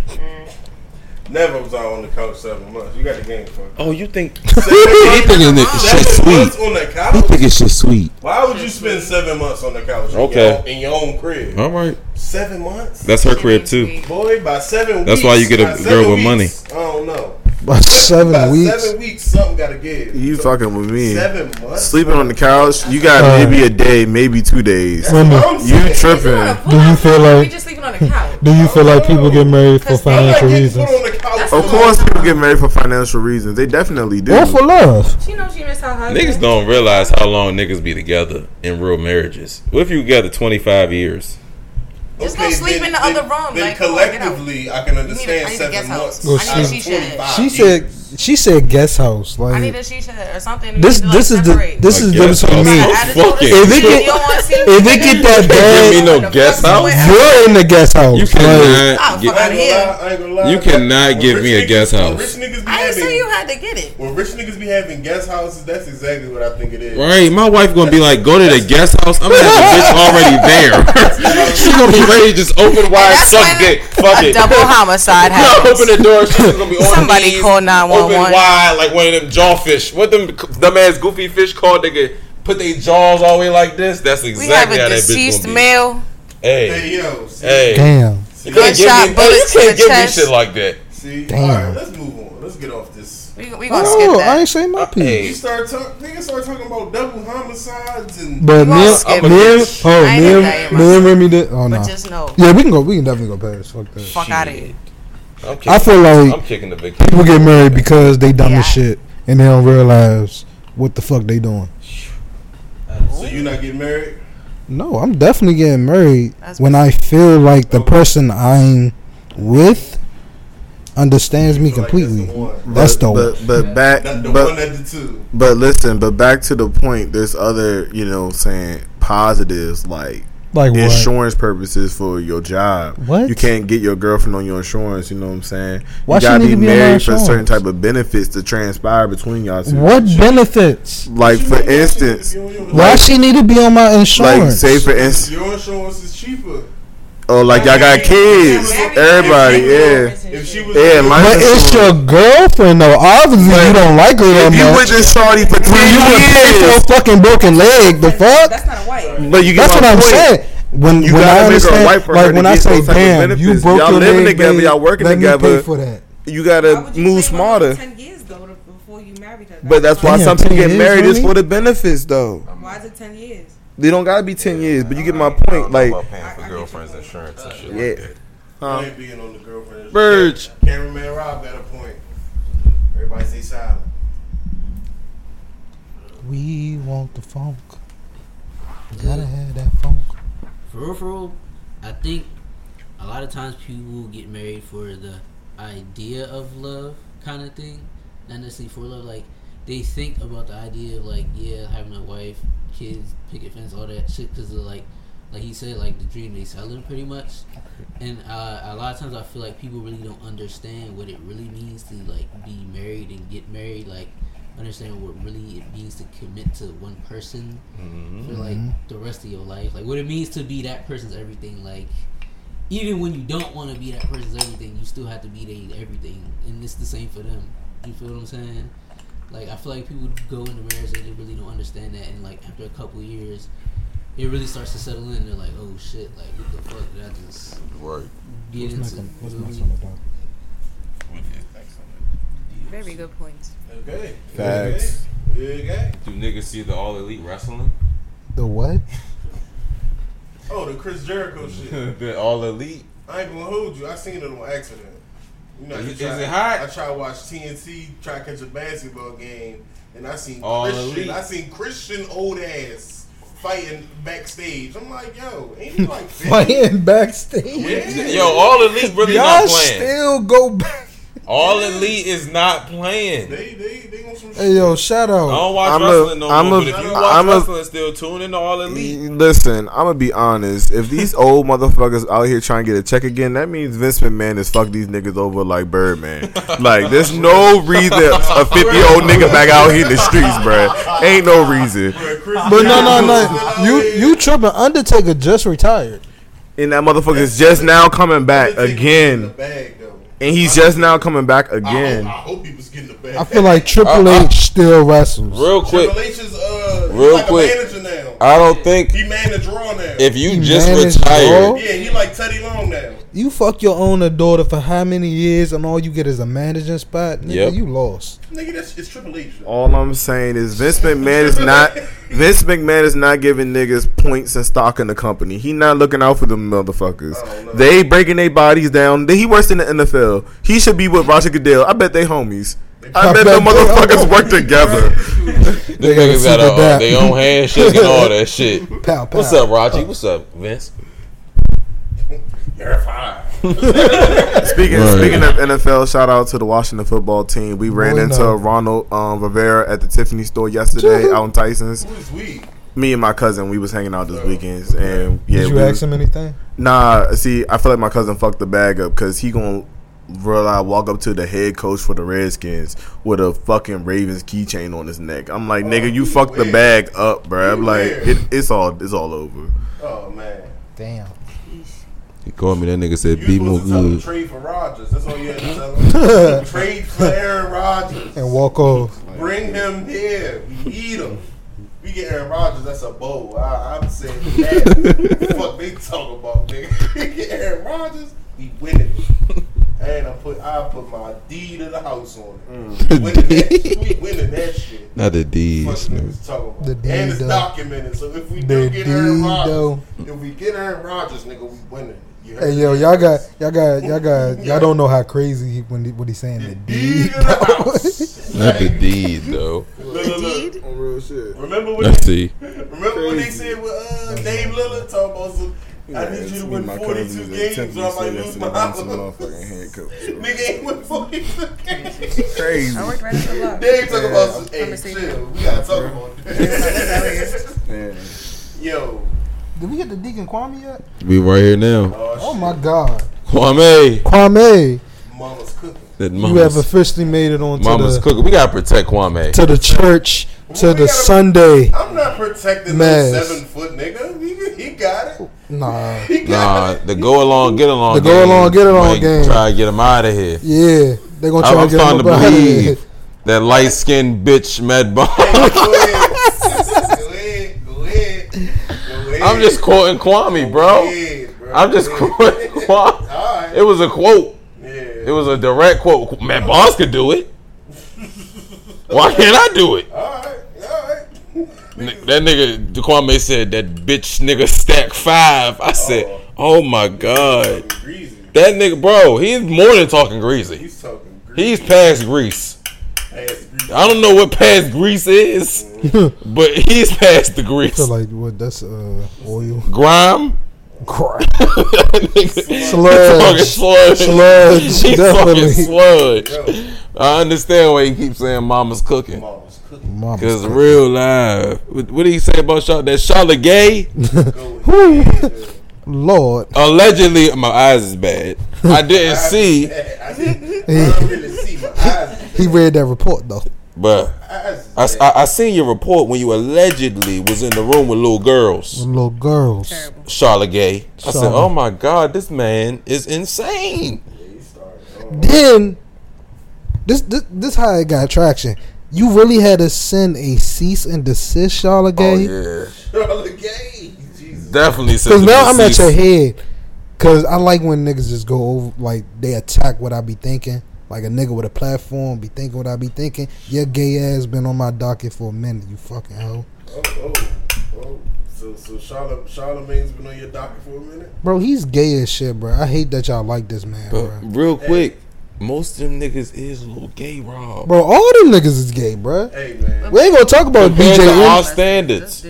Never was I on the couch seven months. You got the game for it. Oh, you think... He thinking it's shit sweet. On the couch? He thinking it's shit sweet. Why would you spend seven months on the couch? Okay. In your own, in your own crib? All right. Seven months? That's her crib, too. Boy, by seven That's weeks... That's why you get a girl with weeks, money. I don't know. By seven By weeks. Seven weeks, something gotta give. You so fucking with me. Seven months. Sleeping on the couch, you got uh, maybe a day, maybe two days. You tripping? Do you feel like? Just sleeping on the couch. Do you feel like people get married for financial reasons? Of course, people get married for financial reasons. They definitely do. Or for love. She knows she missed her husband. Niggas don't realize how long niggas be together in real marriages. What if you together twenty five years? Just okay, go sleep then, in the then, other room. Then like, collectively, I can understand need a, I need seven months. Well, I need she, she said. She said guest house. Like, I need a she shed or something. This to, like, this separate. Is the this is difference between me. If it get if it get that bad, you no guest house. You're in the guest house. You cannot. Like, get, you cannot give me a guest house. I didn't say you had to get it. When rich niggas be having guest houses, that's exactly what I think it is. Right? My wife gonna be like, go to the guest house. I'm gonna have the bitch already there. She gonna be. Just open wide, suck dick, fuck it. Double homicide happens. Open the door, she's gonna be on somebody knees, call nine one one. Open wide like one of them jawfish. What them dumb ass goofy fish called? They could put their jaws all the way like this. That's exactly how that bitch gonna be. We have a deceased male. Hey, hey, yo, see. Hey, damn. You can't give me, you can't give me shit like that. See, damn. All right, let's move on. Let's get off this. We, we gonna oh, skip that. I ain't say my piece. Hey. You start talk, niggas start talking about double homicides and. But me, and, me, oh, me, me and Remy did. Oh no. Nah. Just know. Yeah, we can go. We can definitely go past. Fuck that. Fuck out of here. I feel like I'm kicking the big people get married because they dumb yeah. as shit and they don't realize what the fuck they doing. Uh, so you not getting married? No, I'm definitely getting married. That's when I feel like the person I'm with understands me completely. Like that's the one. That's but, the but, but back that's the but, one and the two. But listen, but back to the point, there's other, you know, saying positives like Like insurance what? purposes for your job. What? You can't get your girlfriend on your insurance, you know what I'm saying? Why you gotta be, be married for certain type of benefits to transpire between y'all two. What benefits? Like for instance, why she need to be on my insurance? Like say for instance your insurance is cheaper. Oh, like y'all got kids. Everybody, yeah. If she was yeah, my but insurance. It's your girlfriend, though. Obviously, but you don't like her that much. If you with this shorty for ten you years, you with a fucking broken leg. The fuck? That's not a wife. But you that's what I'm saying. When you when gotta I make her a wife for like her when I say, damn, you broke y'all your leg. Y'all living together. Y'all working let together. Me pay for that. You gotta you move smarter. Ten years though before you married her. But that's why some people get married is for the benefits, though. Why is it ten years? They don't gotta be ten years, but you get my point. Like, paying for girlfriend's insurance and shit. Yeah, huh? Being on the girlfriend's Burge. Cameraman Rob got a point. Everybody stay silent. We want the funk. We gotta have that funk. For real, for real, I think a lot of times people get married for the idea of love kind of thing, not necessarily for love. Like they think about the idea of like, yeah, having a wife. Kids, picket fence, all that shit, because like, like he said, like the dream they selling pretty much, and uh, a lot of times I feel like people really don't understand what it really means to like be married and get married, like understand what really it means to commit to one person mm-hmm. for like the rest of your life, like what it means to be that person's everything, like even when you don't want to be that person's everything, you still have to be their everything, and it's the same for them. You feel what I'm saying? Like, I feel like people go into marriage and they really don't understand that. And, like, after a couple of years, it really starts to settle in. They're like, oh, shit. Like, what the fuck did I just right. get what's into? What's my son about? Very good points. Okay. Facts. Okay. Do niggas see the All Elite wrestling? The what? Oh, the Chris Jericho shit. The All Elite? I ain't gonna hold you. I seen it on accident. You know, is try, it hot? I try to watch T N T, try to catch a basketball game, and I seen All Christian. Elite. I seen Christian old ass fighting backstage. I'm like, yo, ain't he like fighting backstage? Yeah. Yo, All Elite really y'all not playing. Still go back. All yeah. Elite is not playing. They they they want some. Hey yo, shout out. I don't watch I'm wrestling a, no I'm more. A, but if you watch I'm wrestling, a, still tune into All Elite. Listen, I'm gonna be honest. If these old motherfuckers out here trying to get a check again, that means Vince McMahon has fucked these niggas over like Birdman. Like, there's no reason a fifty-year-old nigga back out here in the streets, bruh. Ain't no reason. But no, no, no. You you tripping? Undertaker just retired, and that motherfucker is just now coming back again. And he's just now coming back again. I hope, I hope he was getting the bag. I feel like Triple uh, H I, still wrestles. Real quick. Triple H is uh, real like quick. A manager now. I don't think. He man the draw now. If you he just retired. Draw? Yeah, he like Teddy Long now. You fuck your own daughter for how many years and all you get is a managing spot? Nigga, yep. You lost. Nigga, that's, it's Triple H. All I'm saying is Vince McMahon is not Vince McMahon is not giving niggas points and stock in the company. He not looking out for them motherfuckers. Oh, no. They breaking their bodies down. He works in the N F L. He should be with Roger Goodell. I bet they homies. I bet the motherfuckers work together. They niggas got uh, their own handshake and all that shit. Pow, pow. What's up, Roger? Oh. What's up, Vince? speaking right. Speaking of N F L, shout out to the Washington football team. We ran Boy, into no. Ronald um, Rivera at the Tiffany store yesterday out in Tyson's. Who is we? Me and my cousin, we was hanging out this oh, weekend, okay. and yeah. Did you we, ask him anything? Nah. See, I feel like my cousin fucked the bag up because he gonna rely walk up to the head coach for the Redskins with a fucking Ravens keychain on his neck. I'm like, oh, nigga, you fucked weird. the bag up, bro. I'm like, it, it's all it's all over. Oh man, damn. He called me. That nigga said, "Be more good." Trade for Rodgers. That's all you had to tell him. Trade for Aaron Rodgers and walk off. Bring him here. We need him. We get Aaron Rodgers. That's a bowl. I, I'm saying that. Fuck they talk about, nigga. We get Aaron Rodgers. We winning. And I put I put my D to the house on it. Mm. We, winning that, we winning that shit. Not the D. Fuck niggas talking about. The D and it's though. Documented. So if we do get D Aaron Rodgers, though. If we get Aaron Rodgers, nigga, we winning. Hey yo, y'all got, y'all got, y'all got, y'all don't know how crazy he when he, what he's saying. The deed, not the deed though. Look, look, look. On real shit. Remember when? Let's they, see. Remember crazy. When they said with uh, Dame Lillard talking about some Yeah, I need you to win forty-two games or I might lose my house. Nigga ain't win forty-two games. Crazy. I worked right at the block. They ain't talking about some hey, chill. We gotta talk about this. Yo. Did we get the Deacon Kwame yet? We right here now. Oh, oh my God. Kwame. Kwame. Mama's cooking. You have officially made it on to Mama's the, cooking. We gotta protect Kwame. To the church. To we the gotta, Sunday. I'm not protecting this seven foot nigga. He, he got it. Nah. He got nah. It. The go along, get along. The game. go along, get along game. Try to get him out of here. Yeah. They're going to try to get him out of here. I'm starting to believe that light skinned bitch Med Bomb. Hey, go ahead. Go ahead. Go ahead. Go ahead. I'm just quoting Kwame, bro. Ahead, bro. I'm just quoting Kwame. Right. It was a quote. Yeah. It was a direct quote. Med Bomb could do it. Why can't I do it? All right. That nigga, Kwame said that bitch nigga stack five. I said, oh, oh my God. That nigga, bro, he's more than talking greasy. He's talking greasy. He's past grease. Past grease. I don't know what past grease is, mm-hmm. but he's past the grease. I feel like what, that's uh, oil. Grime. Grime. Sludge. Sludge. Sludge. He's talking sludge. Yo. I understand why he keeps saying mama's cooking. Mama. Because real life, what did he say about Charlotte? That Charlotte gay? Lord. Allegedly, my eyes is bad. I didn't see. I didn't, I didn't really see my eyes. He read that report, though. But I, I, I seen your report when you allegedly was in the room with little girls. With little girls. Charlotte gay. I Charlotte. said, oh, my God, this man is insane. Then, this this, this how it got traction. You really had to send a cease and desist, Charlotte Gay? Oh, yeah. Charlotte Gay. Jesus. Definitely cease and desist. Because now I'm at your head. Because I like when niggas just go over, like, they attack what I be thinking. Like a nigga with a platform be thinking what I be thinking. Your gay ass been on my docket for a minute, you fucking hoe. Oh, oh, oh. So, so Charlotte, Charlemagne's been on your docket for a minute? Bro, he's gay as shit, bro. I hate that y'all like this man, but bro. Real quick. Hey. Most of them niggas is a little gay, Rob. Bro, all them niggas is gay, bro. Hey, man. We ain't gonna talk about compared B J. To our standards,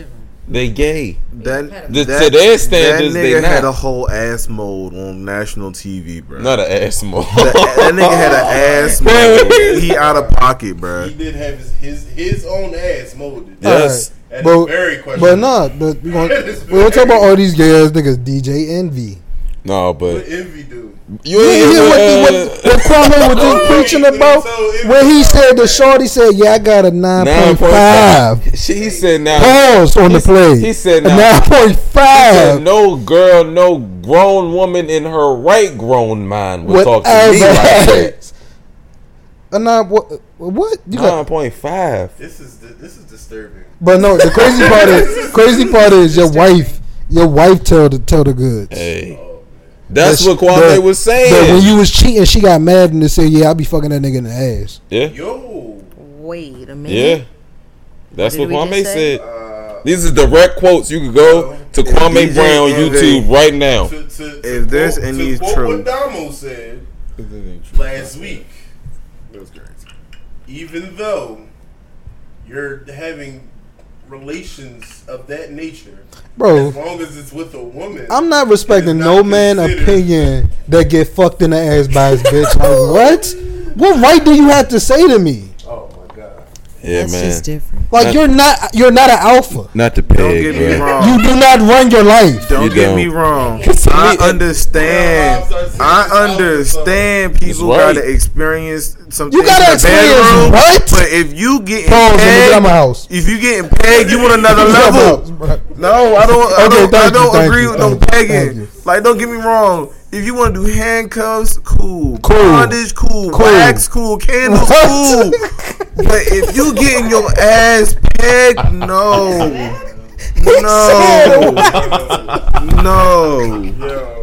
they gay. That, that, to their standards, that nigga they not. Had a whole ass mode on national T V, bro. Not an ass mode. That, that nigga had an ass mode. He out of pocket, bro. He did have his his, his own ass molded. Yes. Right. But, very but nah, but we gonna, we gonna talk about all these gay ass niggas, D J Envy. No, but what Envy do? You ain't hear what what Kwame was just preaching about when he said the shorty said, "Yeah, I got a nine point five." She said, "Now pause on the play." He said, "Nine point five." No girl, no grown woman in her right grown mind would talk to me like that. A nine what? What you got? Nine point five. This is the, this is disturbing. But no, the crazy part is crazy part is your wife. Your wife tell the tell the goods. Hey. That's that what Kwame that, was saying. That when you was cheating, she got mad and said, "Yeah, I be fucking that nigga in the ass." Yeah. Yo. Wait a minute. Yeah. That's what, what Kwame said. Uh, These are direct quotes. You can go to Kwame Brown YouTube right now. To, to, to if there's quote, any to truth, what Damo said last week. That was crazy. Even though you're having relations of that nature, bro, as long as it's with a woman, I'm not respecting no man opinion that get fucked in the ass by his bitch. Like, what? What right do you have to say to me? Oh my God, yeah, that's man. Just different. Like not, you're not, you're not an alpha. Not the pig. Don't get me wrong. You do not run your life. Don't you get don't. me wrong. I understand. I understand people right. gotta experience. Something you gotta experience bedroom, what? But if you getting Pause pegged, out my house. if you getting pegged, you want another level. House, no, I don't. I okay, don't, I don't you, agree with you, no pegging. You. Like, don't get me wrong. If you want to do handcuffs, cool. cool. Bondage, cool. cool. Wax, cool. Candles, what? cool. But if you getting your ass pegged, no, no, no. no.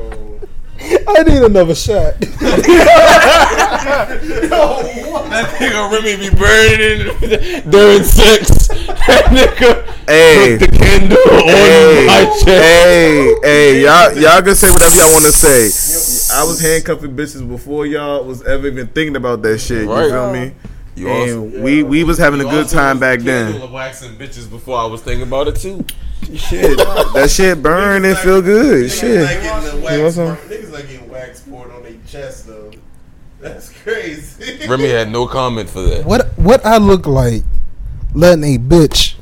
I need another shot. Yo, that nigga Remy be burning during sex. That nigga hey. put the candle hey. on my chest. Hey, hey, y'all, y'all can say whatever y'all want to say. I was handcuffing bitches before y'all was ever even thinking about that shit. Right. You feel me? You also, and we, we was having a good time back then. I was waxing bitches before I was thinking about it too. Shit, that shit burn and like, feel good. Shit, like getting wax, you know some? Niggas like getting wax poured on their chest though. That's crazy. Remy had no comment for that. What what I look like letting a bitch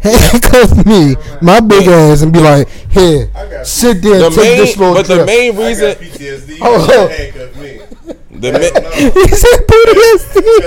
handcuff me, my big ass, and be like, here, sit there, the take main, this little but trip. But the main reason, P T S D, oh, handcuff me. The, ma-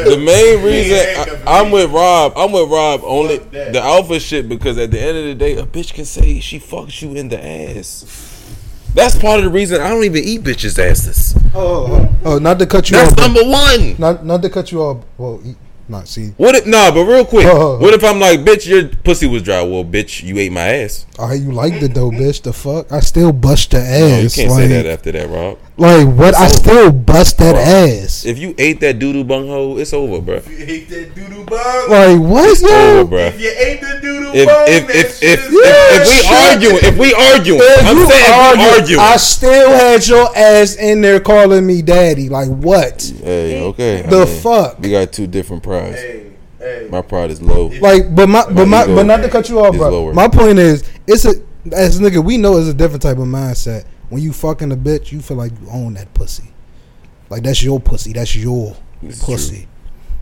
the main reason I, I'm with Rob, I'm with Rob only the alpha shit because at the end of the day, a bitch can say she fucks you in the ass. That's part of the reason I don't even eat bitches' asses. Oh, oh, not to cut you off. That's all, number one. Not, not to cut you off. Well, eat, not see. What if, nah, but real quick. Oh, what if I'm like, bitch, your pussy was dry? Well, bitch, you ate my ass. Oh, you liked it though, bitch. The fuck? I still bust your ass. No, you can't like, say that after that, Rob. Like, what? It's I over. Still bust that Rob. Ass. If you ate that doo-doo bung hole, it's over, bro. If you ate that doo-doo bung. Like, what? It's yo? Over, bro. If you ate the doo-doo bung, if, if, if, if, yeah, if, if we arguing, if we arguing, if I'm saying arguing, we arguing. I still had your ass in there calling me daddy. Like, what? Hey, okay. The I mean, fuck? We got two different prides. Hey. Hey. My pride is low. Like, but my, but my, but not to cut you off, bro. Lower. My point is, it's a as nigga, we know it's a different type of mindset. When you fucking a bitch, you feel like you own that pussy. Like that's your pussy. That's your this pussy.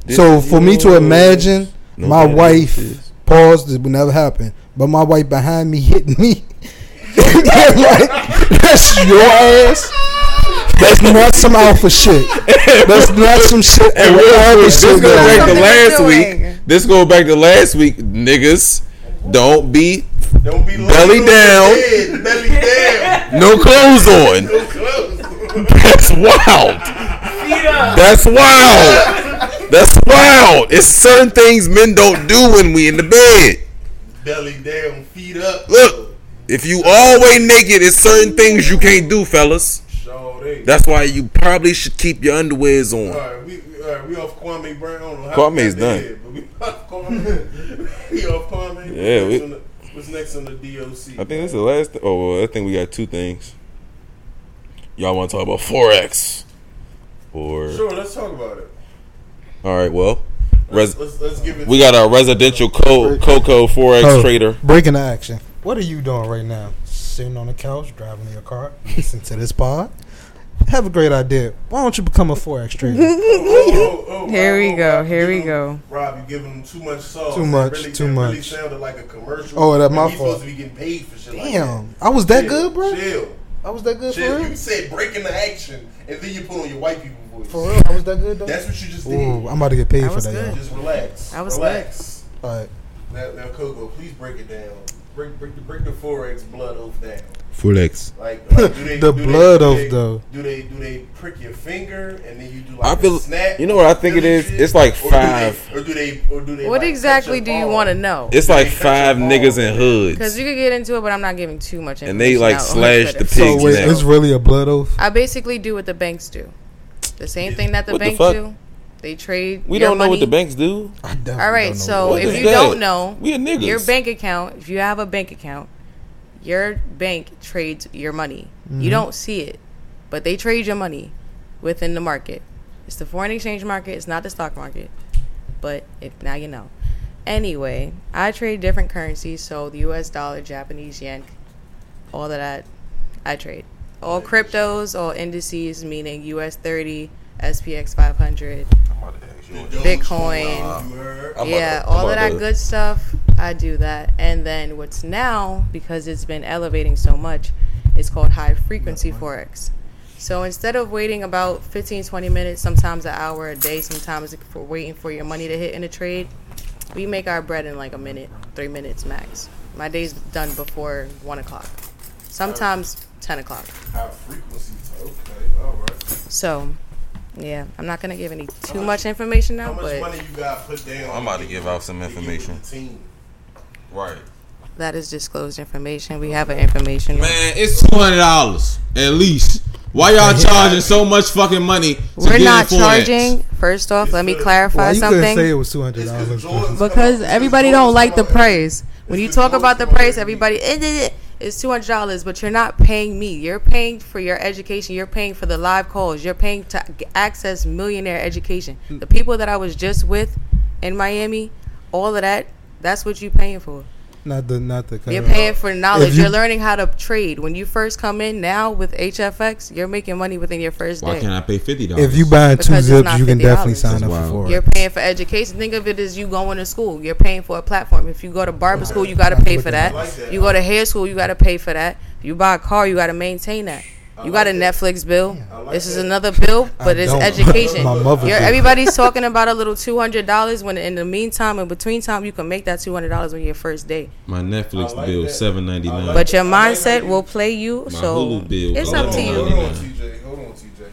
So for me to imagine no my wife paused, it would never happen. But my wife behind me hitting me, like that's your ass. That's not some alpha shit. That's not some shit. And real alpha shit. This go back to last week. This go back to last week, niggas. Don't be, don't be belly down. Head, belly down. No clothes on. No clothes. That's wild. That's wild. That's wild. It's certain things men don't do when we in the bed. Belly down, feet up. Look, if you always naked, it's certain things you can't do, fellas. That's why you probably should keep your underwears on. All right, we, all right, we off Kwame Brown. Kwame's done. Head, but we off Kwame. We off Kwame. Yeah. What's, we, the, what's next on the D O C? I think that's the last. Th- oh, well, I think we got two things. Y'all want to talk about Forex? Or sure, let's talk about it. All right, well, res- let's, let's, let's give it we got our residential co- Coco Forex oh, trader. Breaking the action. What are you doing right now? Sitting on the couch, driving in your car, listening to this pod. Have a great idea. Why don't you become a forex trader? oh, oh, oh, oh, here Rob, we go. Rob, here we him, go. Rob, you giving him too much sauce. Too much. Really, too much. Really sounded like a commercial. Oh, that's my fault. Supposed to be getting paid for shit. Damn, like that. I was that chill, good, bro. Chill. I was that good. Chill. For real? You said breaking the action, and then you put on your white people voice. For real, I was that good though. That's what you just did. Ooh, I'm about to get paid I for was that. Good. Just relax. I was relax. Good. All right. Now, now, Coco, please break it down. Break, break, the, break the forex blood oath down. Forex. Like, like do they, the do blood they, oath, though. Do they, do they do they prick your finger and then you do like I feel, a snap? You know what I think it is? Shit? It's like five. Or do they? Or do they, or do they what like exactly do you want to know? It's do like five niggas in hoods. Because you could get into it, but I'm not giving too much. And they like slash the pigs. So wait, now. It's really a blood oath. I basically do what the banks do. The same yeah. thing that the what banks the do. They trade. We your don't know money. What the banks do. I don't, all right, don't know so what if you that? Don't know, we niggas. Your bank account. If you have a bank account, your bank trades your money. Mm-hmm. You don't see it, but they trade your money within the market. It's the foreign exchange market. It's not the stock market. But if now you know. Anyway, I trade different currencies. So the U S dollar, Japanese yen, all of that I, I trade. All cryptos, all indices, meaning U S thirty, S P X five hundred. Bitcoin, nah. yeah, to, all of that to. Good stuff. I do that, and then what's now because it's been elevating so much, it's called high frequency forex. So instead of waiting about fifteen, twenty minutes, sometimes an hour, a day, sometimes for waiting for your money to hit in a trade, we make our bread in like a minute, three minutes max. My day's done before one o'clock, sometimes ten o'clock. High frequency, okay, all right. So. Yeah, I'm not gonna give any too much, much information now. How much but money you got put down? I'm about to give out some information. Right. That is disclosed information. We have an information. Man, it's two hundred dollars at least. Why y'all charging so much fucking money? To We're get not charging. X? First off, let me clarify well, you something. You couldn't say it was two hundred dollars because everybody don't like the price. When you talk about the price, everybody. it's two hundred dollars, but you're not paying me. You're paying for your education. You're paying for the live calls. You're paying to access millionaire education. The people that I was just with in Miami, all of that, that's what you're paying for. Not the, not the. You're paying for knowledge. You, you're learning how to trade. When you first come in now with H F X, you're making money within your first why day. Why can't I pay fifty dollars? If you buy two zips, you can definitely sign up for it. You're paying for education. Think of it as you going to school. You're paying for a platform. If you go to barber school, you got to pay for that. Like that. You go to hair school, you got to pay for that. If you buy a car, you got to maintain that. You like got a that. Netflix bill. Like this that. Is another bill, but I it's don't. Education. You're, everybody's talking about a little two hundred dollars when in the meantime, in between time, you can make that two hundred dollars on your first day. My Netflix like bill, seven ninety-nine. Like but your mindset like will play you, my so Hulu bill, it's up to you. Hold on, T J. Hold on, T J.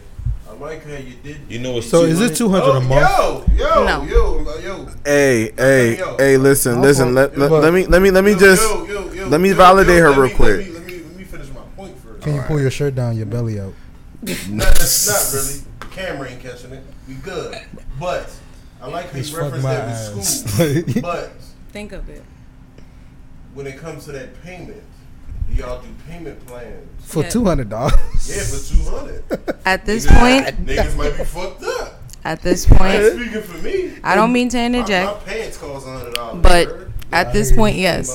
I like how you did. You know what's so is it two hundred oh, a month? Yo, yo, no. yo, yo. Hey, hey, yo. hey, listen, oh, listen. Let, let, let me let me let me yo, just yo, yo, yo, let me yo, validate yo, her real quick. Can you pull your shirt down, your belly out? No, that's not really. The camera ain't catching it. We good. But I like how you referenced that with school. But think of it. When it comes to that payment, y'all do payment plans. For yeah. two hundred dollars? Yeah, for two hundred dollars. At this niggas, point. Niggas might be fucked up. At this point. Speaking for me. I don't mean to interject. My, my pants cost one hundred dollars. But right? At I this point, yes.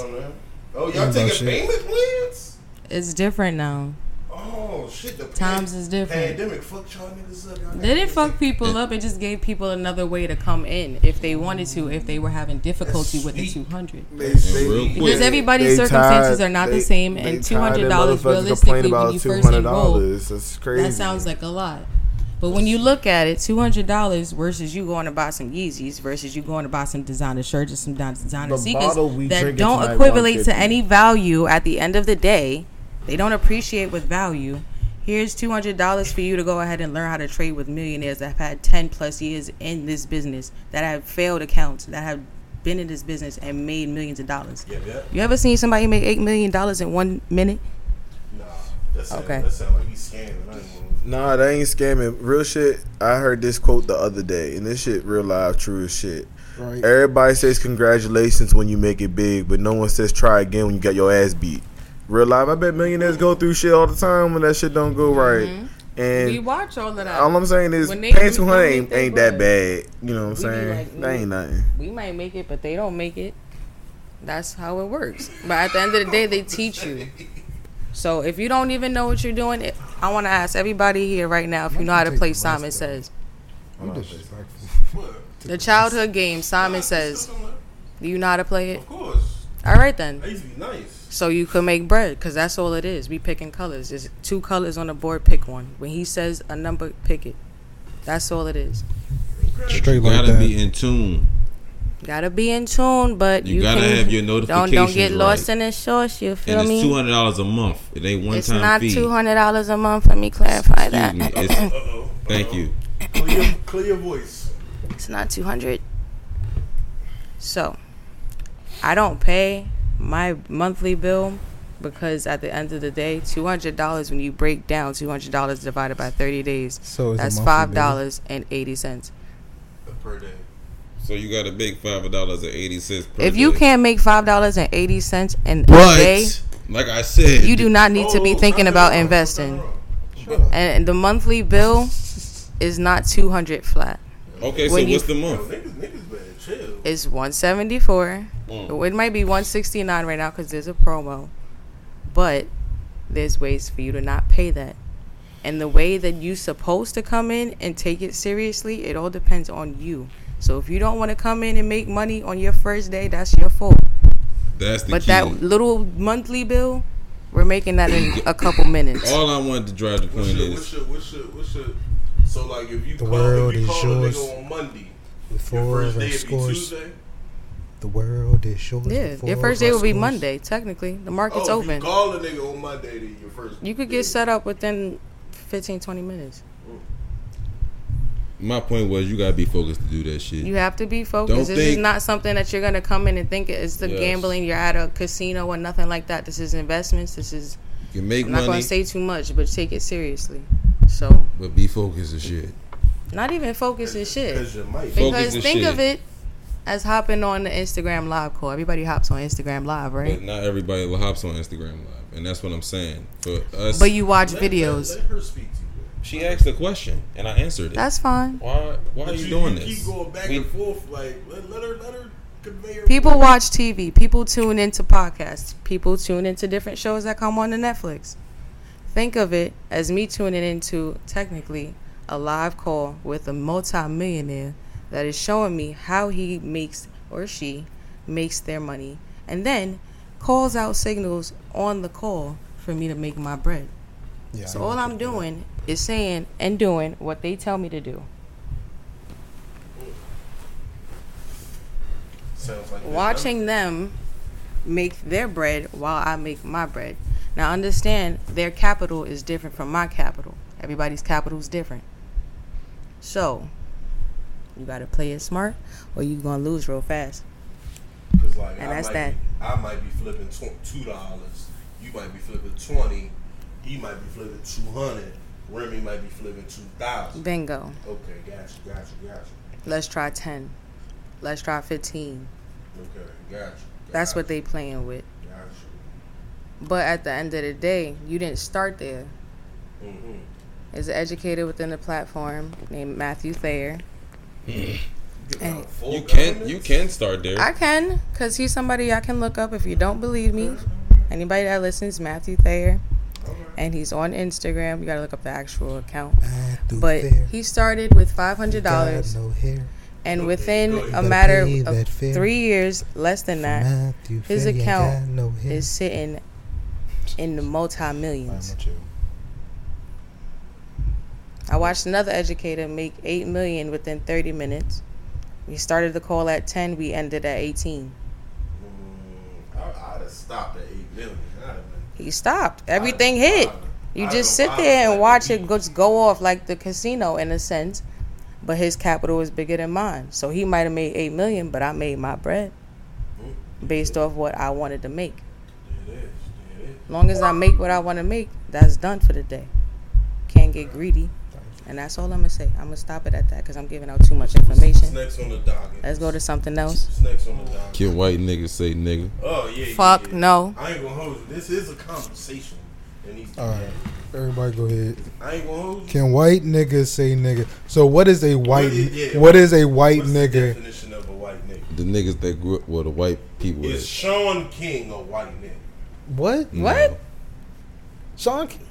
Oh, y'all taking shit. Payment plans? It's different now. Oh shit! The times is different. Pandemic fucked y'all niggas up. Y'all they didn't fuck people up. It just gave people another way to come in if they wanted to. If they were having difficulty with the two hundred, because everybody's they circumstances tied, are not they, the same. And two hundred dollars realistically, when you first enroll, that's crazy. That sounds like a lot. But when you look at it, two hundred dollars versus you going to buy some Yeezys versus you going to buy some designer shirts or some designer sneakers that don't equivalate to any value at the end of the day. They don't appreciate with value. Here's two hundred dollars for you to go ahead and learn how to trade with millionaires that have had ten plus years in this business, that have failed accounts, that have been in this business and made millions of dollars. Yeah, yeah. You ever seen somebody make eight million dollars in one minute? No. That sound, okay. That sound like he's scamming. I ain't moving. Nah, that ain't scamming. Real shit, I heard this quote the other day, and this shit real live, true as shit. Right. Everybody says congratulations when you make it big, but no one says try again when you got your ass beat. Real live, I bet millionaires go through shit all the time when that shit don't go right. Mm-hmm. And we watch all of that. All I'm saying is paying two hundred ain't, ain't that bad. You know what I'm saying? Like, that ain't nothing. We might make it, but they don't make it. That's how it works. But at the end of the day, they teach you. So if you don't even know what you're doing, it, I want to ask everybody here right now if you know how to play Simon Says. The childhood game, Simon Says. Do you know how to play it? Of course. All right then. I used to be nice. So you can make bread because that's all it is. We picking colors. There's two colors on the board. Pick one. When he says a number, pick it. That's all it is. Straight like that. You gotta be in tune. Gotta be in tune, but you, you gotta can, have your notifications. Don't don't get right. lost in the sauce. You feel and me? It's two hundred dollars a month. It ain't one it's time. It's not two hundred dollars a month. Let me clarify Excuse that. Me. It's, uh-oh, uh-oh. Thank you. Clear, clear your voice. It's not two hundred. So, I don't pay my monthly bill because at the end of the day, two hundred dollars when you break down two hundred dollars divided by thirty days, so that's five dollars and eighty cents per day. So you gotta make five dollars and eighty cents per day. If you day. Can't make five dollars and eighty cents in but, a day, like I said, you do not need oh, to be thinking about investing. Sure. And the monthly bill is not two hundred flat. Okay, when so you, what's the month? Niggas, niggas better chill. It's one seventy four. Mm. It might be one sixty nine right now because there's a promo, but there's ways for you to not pay that. And the way that you're supposed to come in and take it seriously, it all depends on you. So if you don't want to come in and make money on your first day, that's your fault. That's the But key. That little monthly bill, we're making that in a couple minutes. All I wanted to drive the point what's your, is... What's your, what's your, what's your, so, like, if you the call, if you call a nigga on Monday, before your first day would be Tuesday? The world is yours. Yeah, your first day will be Monday, technically. The market's oh, open. You call a nigga on Monday, then your first You could day. Get set up within fifteen, twenty minutes. My point was you got to be focused to do that shit. You have to be focused. Don't this think, is not something that you're going to come in and think it's the yes. gambling. You're at a casino or nothing like that. This is investments. This is... You can make I'm money. Not going to say too much, but take it seriously. So... But be focused and shit. Not even focused and shit. Because think of it as hopping on the Instagram live call. Everybody hops on Instagram live, right? But not everybody hops on Instagram live, and that's what I'm saying. For us, but you watch let, videos. Let, let her speak to you. She asked the question, and I answered it. That's fine. Why? Why but are you, you doing you this? Keep going back we, and forth. Like let, let her, let her convey her. People watch T V. People tune into podcasts. People tune into different shows that come on to Netflix. Think of it as me tuning into technically a live call with a multi-millionaire that is showing me how he makes or she makes their money, and then calls out signals on the call for me to make my bread. Yeah, so all I'm doing is saying and doing what they tell me to do. Sounds like watching them make their bread while I make my bread. Now understand, their capital is different from my capital. Everybody's capital is different. So you gotta play it smart, or you gonna lose real fast. Cause like, and I that's that. Be, I might be flipping two dollars. You might be flipping twenty. He might be flipping two hundred. Remy might be flipping two thousand. Bingo. Okay, gotcha, gotcha, gotcha. Let's try ten. Let's try fifteen. Okay, gotcha. gotcha. That's what they playing with. Gotcha. But at the end of the day, you didn't start there. Mm-hmm. Is an educator within the platform named Matthew Thayer. Mm. And you can you can start there. I can, because he's somebody I can look up if you don't believe me. Anybody that listens, Matthew Thayer. Okay. And he's on Instagram. You got to look up the actual account. Matthew but Thayer. He started with five hundred dollars. No hair. And okay, within a matter of three years, less than that, Matthew his Thayer account no is sitting in the multi-millions. I watched another educator make eight million dollars within thirty minutes. We started the call at ten. We ended at eighteen. Mm, I, I'd have stopped at eight million dollars. He stopped. Everything hit. You just sit there and watch it go off like the casino in a sense. But his capital is bigger than mine. So he might have made eight million dollars, but I made my bread based off what I wanted to make. As long as I make what I want to make, that's done for the day. Can't get greedy. And that's all I'm going to say. I'm going to stop it at that because I'm giving out too much information. Next on the docket. Let's go to something else. Next on the docket. Can white niggas say nigga? Oh, yeah. Fuck yeah. No. I ain't going to hold you. This is a conversation. All right. Everybody go ahead. I ain't going to hold you. Can white niggas say nigga? So what is a white what is, yeah, what is a white what's nigga? The definition of a white nigga? The niggas that grew up with the white people. Is Sean King a white nigga? What? No. What? Sean King?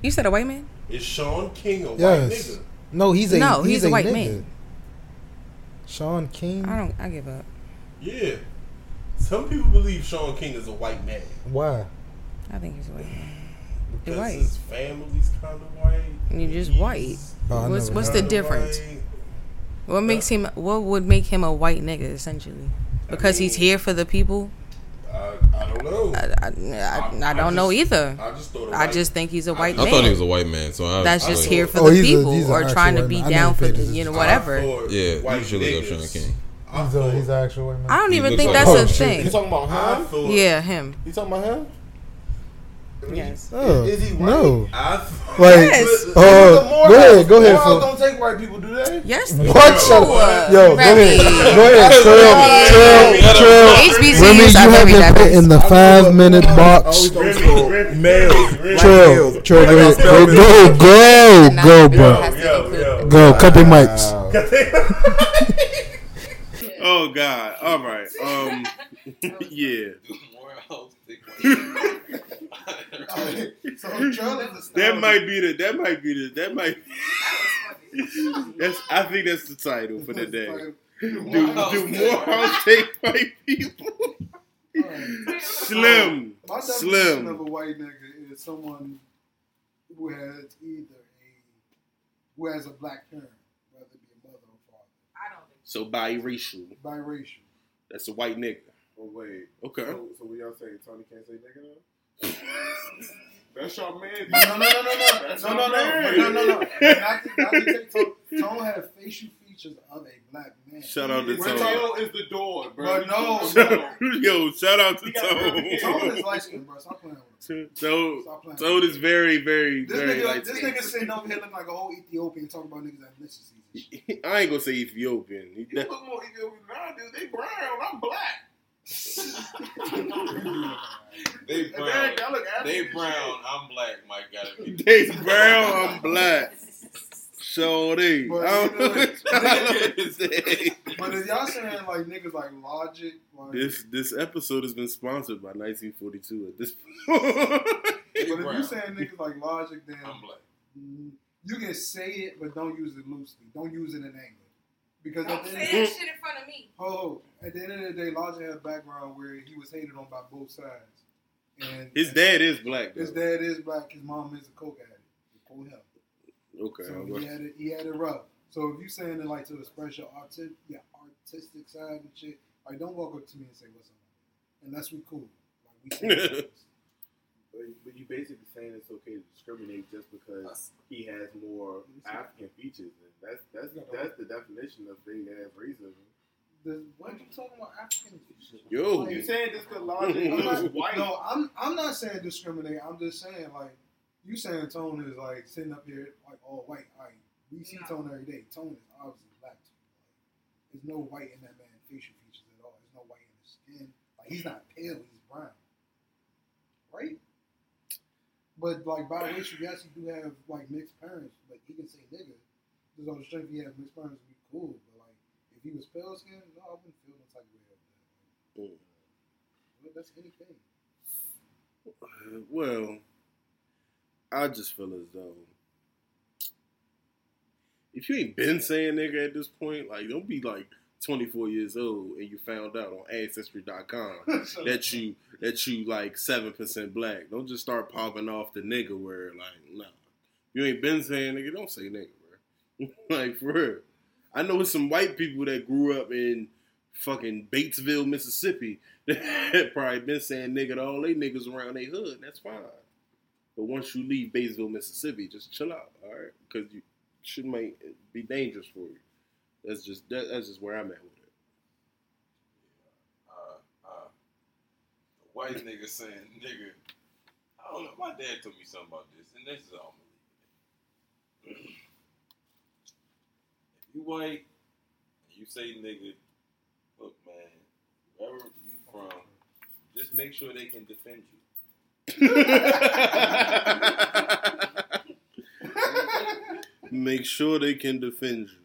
You said a white man? Is Sean King a yes. white nigga? No, he's a no, he's, he's a, a white nigga. Man. Sean King. I don't. I give up. Yeah, some people believe Sean King is a white man. Why? I think he's a white man. Because white. His family's kind of white. And you're just he's white. Oh, what's what's the difference? White. What makes him? What would make him a white nigga essentially? Because I mean, he's here for the people. I, I don't know. I, I, I, I don't I just, know either. I just, I just think he's a white I just, man. I thought he was a white man. So I, that's I just here for oh, the people a, or trying to be man. Down for the, you know whatever. Yeah, usually they're Sean King. He's a, he's an actual white man. I don't even think like that's a thing. You talking about him? Thought, yeah, him. You talking about him? Yes. Oh, is he white? No. I like, yes. Uh, go ahead. Go ahead. Morals don't take white people, do they? Yes. What? What? Yo, Remy. Go ahead. Go ahead. Trail. Trail. Trail. Remy, you have been put in the five-minute box. Trail. Trail. Go ahead. Go. Go. Go, bro. Go. Couple mics. Oh, God. All right. Um. Yeah. That might be the that might be the that might be, that's I think that's the title for the day. Do, do more house take white people. Slim. My definition of a white nigga is someone who has either a who has a black parent, whether it be a mother or father. I don't think so. Biracial. Biracial. That's a white nigga. Oh wait. Okay. So, so what y'all saying? Tony can't say nigga now? That's your man. No, no, no, no, no, no, no, no, no, no. I can take Tone have facial features of a black man. Shout out to Tone. Tone is the door, bro. But no, no. Yo, shout out to Tone. Tone is light skin, bro. Stop playing with too. So, so is very, very, this very. Nigga, like, this nigga sitting over here looking like a whole Ethiopian talking about niggas that lynch season. I ain't gonna say Ethiopian. You look more Ethiopian than I do. They brown. I'm black. They brown. I look they brown. I'm black. My God. They brown. I'm black. So they. But, I don't know what y'all say. But if y'all saying like niggas like Logic, like, this this episode has been sponsored by nineteen forty-two at this point. But if you saying niggas like Logic, then I'm black. You can say it, but don't use it loosely. Don't use it in anger. Because don't say that shit in front of me. Oh, at the end of the day, Logic had a background where he was hated on by both sides. And his and dad is black. Though. His dad is black. His mom is a coke addict. Cool help. Okay. So he had, it, he had it rough. So if you saying it like to express your artistic, yeah, artistic side and shit, like don't walk up to me and say what's up, unless we cool. Like we but, but you basically saying it's okay to discriminate just because he has more African features. That's that's that's the definition of big ass racism. The, what are you talking about African features? Yo, like, you saying this because Logic is white? No, I'm I'm not saying discriminate. I'm just saying like. You saying Tone is like sitting up here like all white. Like, we see yeah. Tone every day. Tone is obviously black too. Like, there's no white in that man's facial features at all. There's no white in his skin. Like he's not pale, he's brown. Right? But like biracial, yes, he do have like mixed parents, but he can say nigga. Because on the strength he has mixed parents would be cool. But like if he was pale skinned, no, I wouldn't feel no type of way about that. Mm. Well, that's anything. Uh, well, I just feel as though if you ain't been saying nigga at this point, like don't be like twenty-four years old and you found out on ancestry dot com that you that you like seven percent black. Don't just start popping off the nigga word. Like no, nah. You ain't been saying nigga. Don't say nigga, bro. Like for real. I know it's some white people that grew up in fucking Batesville, Mississippi that probably been saying nigga to all they niggas around they hood. That's fine. But once you leave Batesville, Mississippi, just chill out, all right? Because you shit might be dangerous for you. That's just that, that's just where I'm at with it. Uh, uh, the white nigga saying nigga, I don't know. My dad told me something about this, and this is all I'm gonna leave it. If you white and you say nigga, look man, wherever you from, just make sure they can defend you. Make sure they can defend you.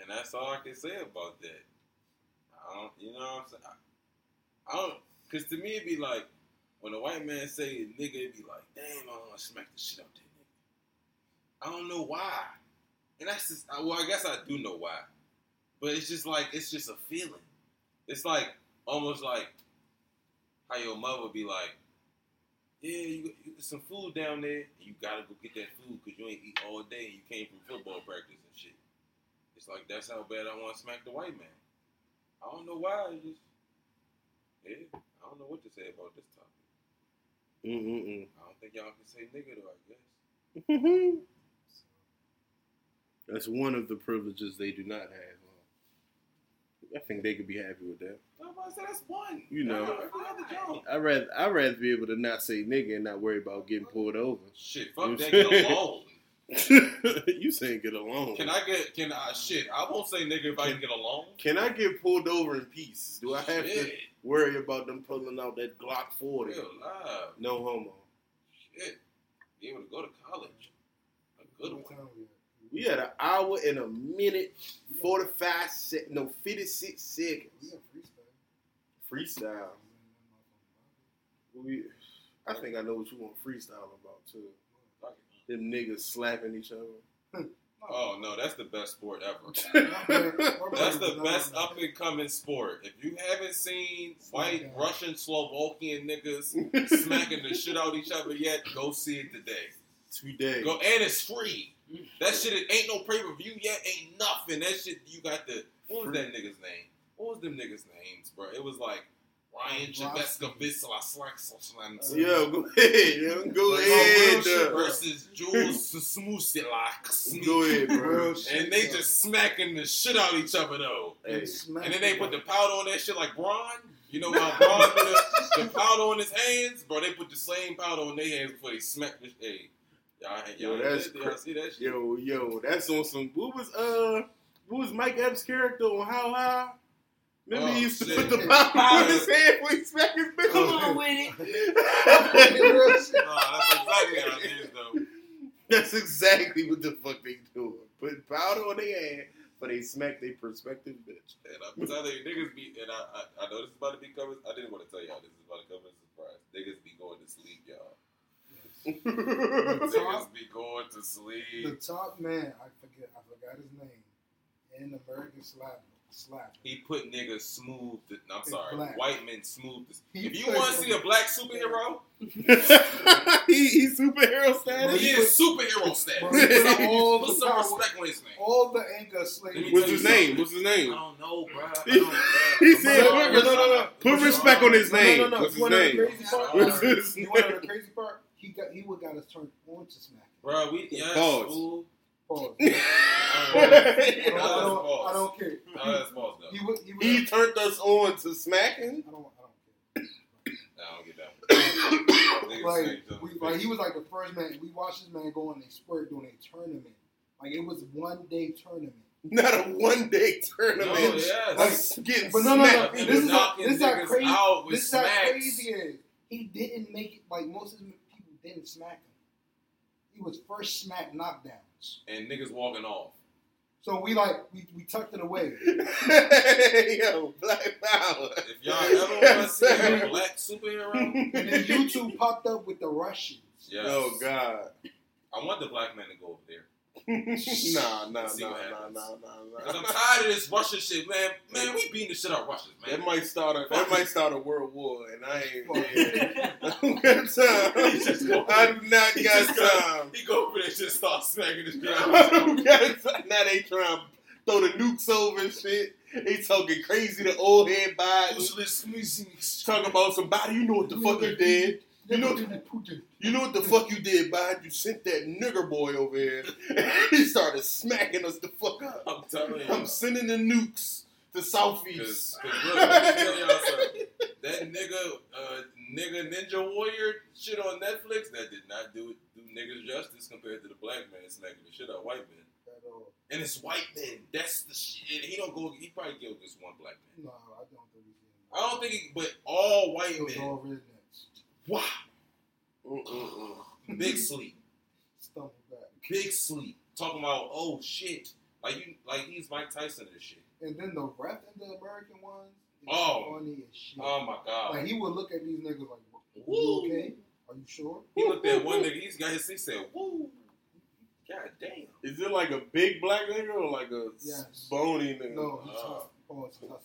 And that's all I can say about that. I don't, you know what I'm saying? I, I don't, because to me it'd be like, when a white man say nigga, it'd be like, damn, I want to smack the shit out that nigga. I don't know why. And that's just, well, I guess I do know why. But it's just like, it's just a feeling. It's like, almost like how your mother would be like, yeah, you, you get some food down there, and you gotta go get that food because you ain't eat all day and you came from football practice and shit. It's like, that's how bad I want to smack the white man. I don't know why. I just, yeah, I don't know what to say about this topic. Mm-mm-mm. I don't think y'all can say nigga, though, I guess. So. That's one of the privileges they do not have. I think they could be happy with that. I'm about to say that's one. You know, I rather I rather be able to not say nigga and not worry about getting pulled over. Shit, fuck that. Get along. You saying get along? Can I get? Can I? Shit, I won't say nigga if I can get along. Can I get pulled over in peace? Do I have shit. to worry about them pulling out that Glock forty? Real live. No homo. Shit, be able to go to college. A good one. We had an hour and a minute, forty-five se- no fifty-six seconds. We had freestyle. Freestyle. We, I think I know what you want freestyle about too. Them niggas slapping each other. Oh no, that's the best sport ever. That's the best up and coming sport. If you haven't seen white Russian Slovakian niggas smacking the shit out of each other yet, go see it today. Today. Go and it's free. That shit it ain't no pay-per-view yet, ain't nothing. That shit you got the what was that nigga's name? What was them niggas' names, bro? It was like Ryan Chaveska Visla Slack. Yo, go ahead, yo, go ahead. Versus Jules Smoosila. Go ahead, bro. And they just smacking the shit out of each other though. And then they put the powder on that shit like Braun. You know why Braun put the, the powder on his hands? Bro, they put the same powder on their hands before they smacked this egg. Y'all, y'all, yo, that's y'all see that shit? Yo, yo, that's on some. What was uh, what was Mike Epps' character on How High? Remember oh, he used to shit. put the powder on his hand when he smacked his bitch. Come on with it. No, that's exactly how it is, though. That's exactly what the fuck they doing. Put powder on their hand, but they smack their prospective bitch. And I'm telling you, niggas be, and I, I, I know this is about to be coming. I didn't want to tell y'all this is about to come as a surprise. Niggas be going to sleep, y'all. Niggas be going to sleep. The top man, I forget, I forgot his name. In American slap, slap. He put niggas smooth. To, I'm it's sorry, black. White men smooth. To, if you want to see a black superhero, he, he superhero status. He is superhero status. Put some respect on his name. All the anger slaves. What's his name? What's his name? I don't know, bro. I don't know. He said, no, no, no, no. Put respect on his name. No, no, no. What's his name? What's his name? You want to know the crazy part? He got he would got us turned on to smack. Bro, we yes, pause. Pause. I, don't, I, don't, I don't care. No, that's pause, though. He, would, he, would he turned us on to smacking. I don't. I don't care. I don't get that. One. like we, like he was like the first man. We watched this man go on a spurt doing a tournament. Like it was one day tournament. Not a one day tournament. No, yes. Like getting but no, no, no. This is how crazy. This is how crazy is. He didn't make it. Like most of his. Didn't smack him. He was first smack knockdowns. And niggas walking off. So we like, we, we tucked it away. Yo, black power. If y'all ever want to see a black superhero. And then YouTube popped up with the Russians. Yes. Oh, God. I want the black man to go over there. nah, nah, nah, nah, nah, nah, nah. Because I'm tired of this Russian shit, man. Man, we beating the shit out of Russians, man. That might start a that might start a world war, and I ain't got time. He just go, I do not he got time. Go, he go over there and just start smacking this shit out. I don't got time. Now they trying to throw the nukes over and shit. They talking crazy to old head vibes. Talking about somebody, you know what the fuck you did. You know, you know what the fuck you did, Biden? You sent that nigger boy over here, and he started smacking us the fuck up. I'm telling you. I'm sending the nukes to Southeast. Cause, cause look, that nigga, uh, nigga Ninja Warrior shit on Netflix, that did not do, do niggas justice compared to the black man smacking the shit out of white men. And it's white men. That's the shit. He don't go, he probably killed this one black man. No, I don't think he did. I don't think he, but all white men. All wow. Uh, uh, uh. Big sleep. Stumble back. Big sleep. Talking about, oh shit. Like you like he's Mike Tyson and shit. And then the ref and the American ones is oh. funny as shit. Oh my god. Like he would look at these niggas like, are you okay? Are you sure? He looked at one nigga, he's got his he said, woo. God damn. Is it like a big black nigga or like a yes. bony nigga? No, he's uh. oh, it's tough.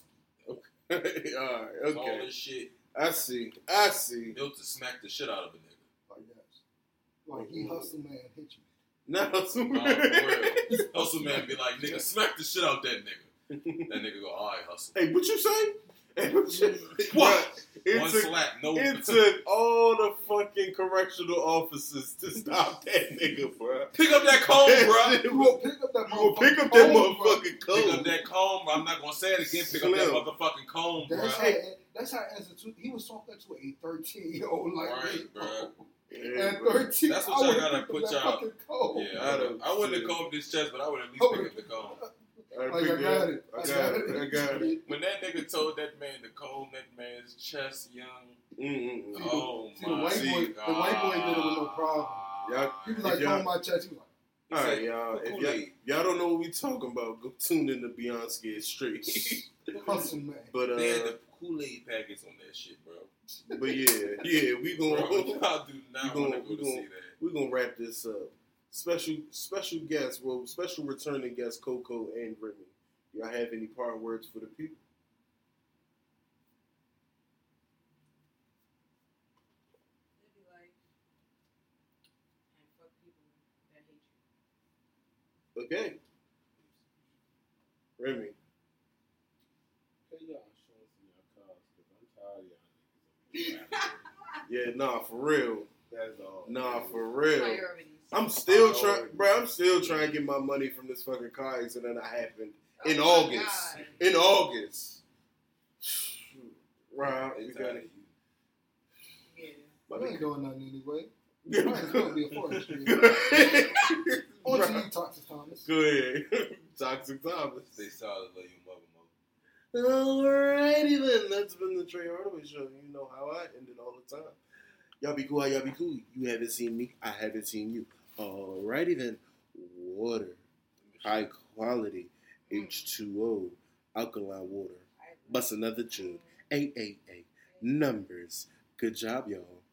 Okay. Alright, okay. All this shit. I see. I see. Built to smack the shit out of a nigga. Like that. Like he Hustle Man hit you. Not Hustle Man. Uh, Hustle Man be like, nigga, smack the shit out that nigga. That nigga go, all right, Hustle. Hey, what you say? Hey, what you what? It One took, slap, no. It took all the fucking correctional officers to stop that nigga, bro. Pick up that comb, bro. You will pick up that motherfucking Pick up that motherfucking comb. Pick up that comb, bro. I'm not gonna say it again. Pick Slim. up that motherfucking comb, bro. That's how as a two, he was talking to a thirteen-year-old like right, bro. Yeah, and thirteen, that's what y'all gotta put y'all. Cold. Yeah, I, yeah. I wouldn't have combed his chest, but I would at least oh. pick up the comb. I, like, I got it. I got it. I got it. When that nigga told that man to comb that man's chest, young. Mm-mm. Oh see, my. See, the white boy, God. the white boy did it with no problem. Y'all, he was like, comb my chest. He was like. All right, y'all. If y'all, y'all don't know what we talking about, go tune in to Beyond Scared Straight. Awesome, man. But, uh, they had the Kool-Aid packets on that shit, bro. But yeah, yeah, we gonna. Y'all do not want to go to see that. We gonna wrap this up. Special, special guest, well, special returning guest, Coco and Remy. Y'all have any parting words for the people? Okay. Remy. Hey, y'all showing some y'all cars because I'm tired of y'all niggas. Yeah, nah, for real. That's all. Nah, for real. Priorities. I'm still trying, bro, I'm still trying to get my money from this fucking car accident that happened oh in August. God. In August. Right. You got it. Yeah. But we ain't doing nothing anyway. Might as well be a forest. Or to you, Toxic Thomas. Go ahead. Toxic Thomas. They solid, love you, mother. Alrighty then, that's been the Trey Hardaway Show. You know how I end it all the time. Y'all be cool, y'all be cool. You haven't seen me, I haven't seen you. Alrighty then, water, high quality, H two O, alkaline water. Bust another jug. eight eight eight numbers. Good job, y'all.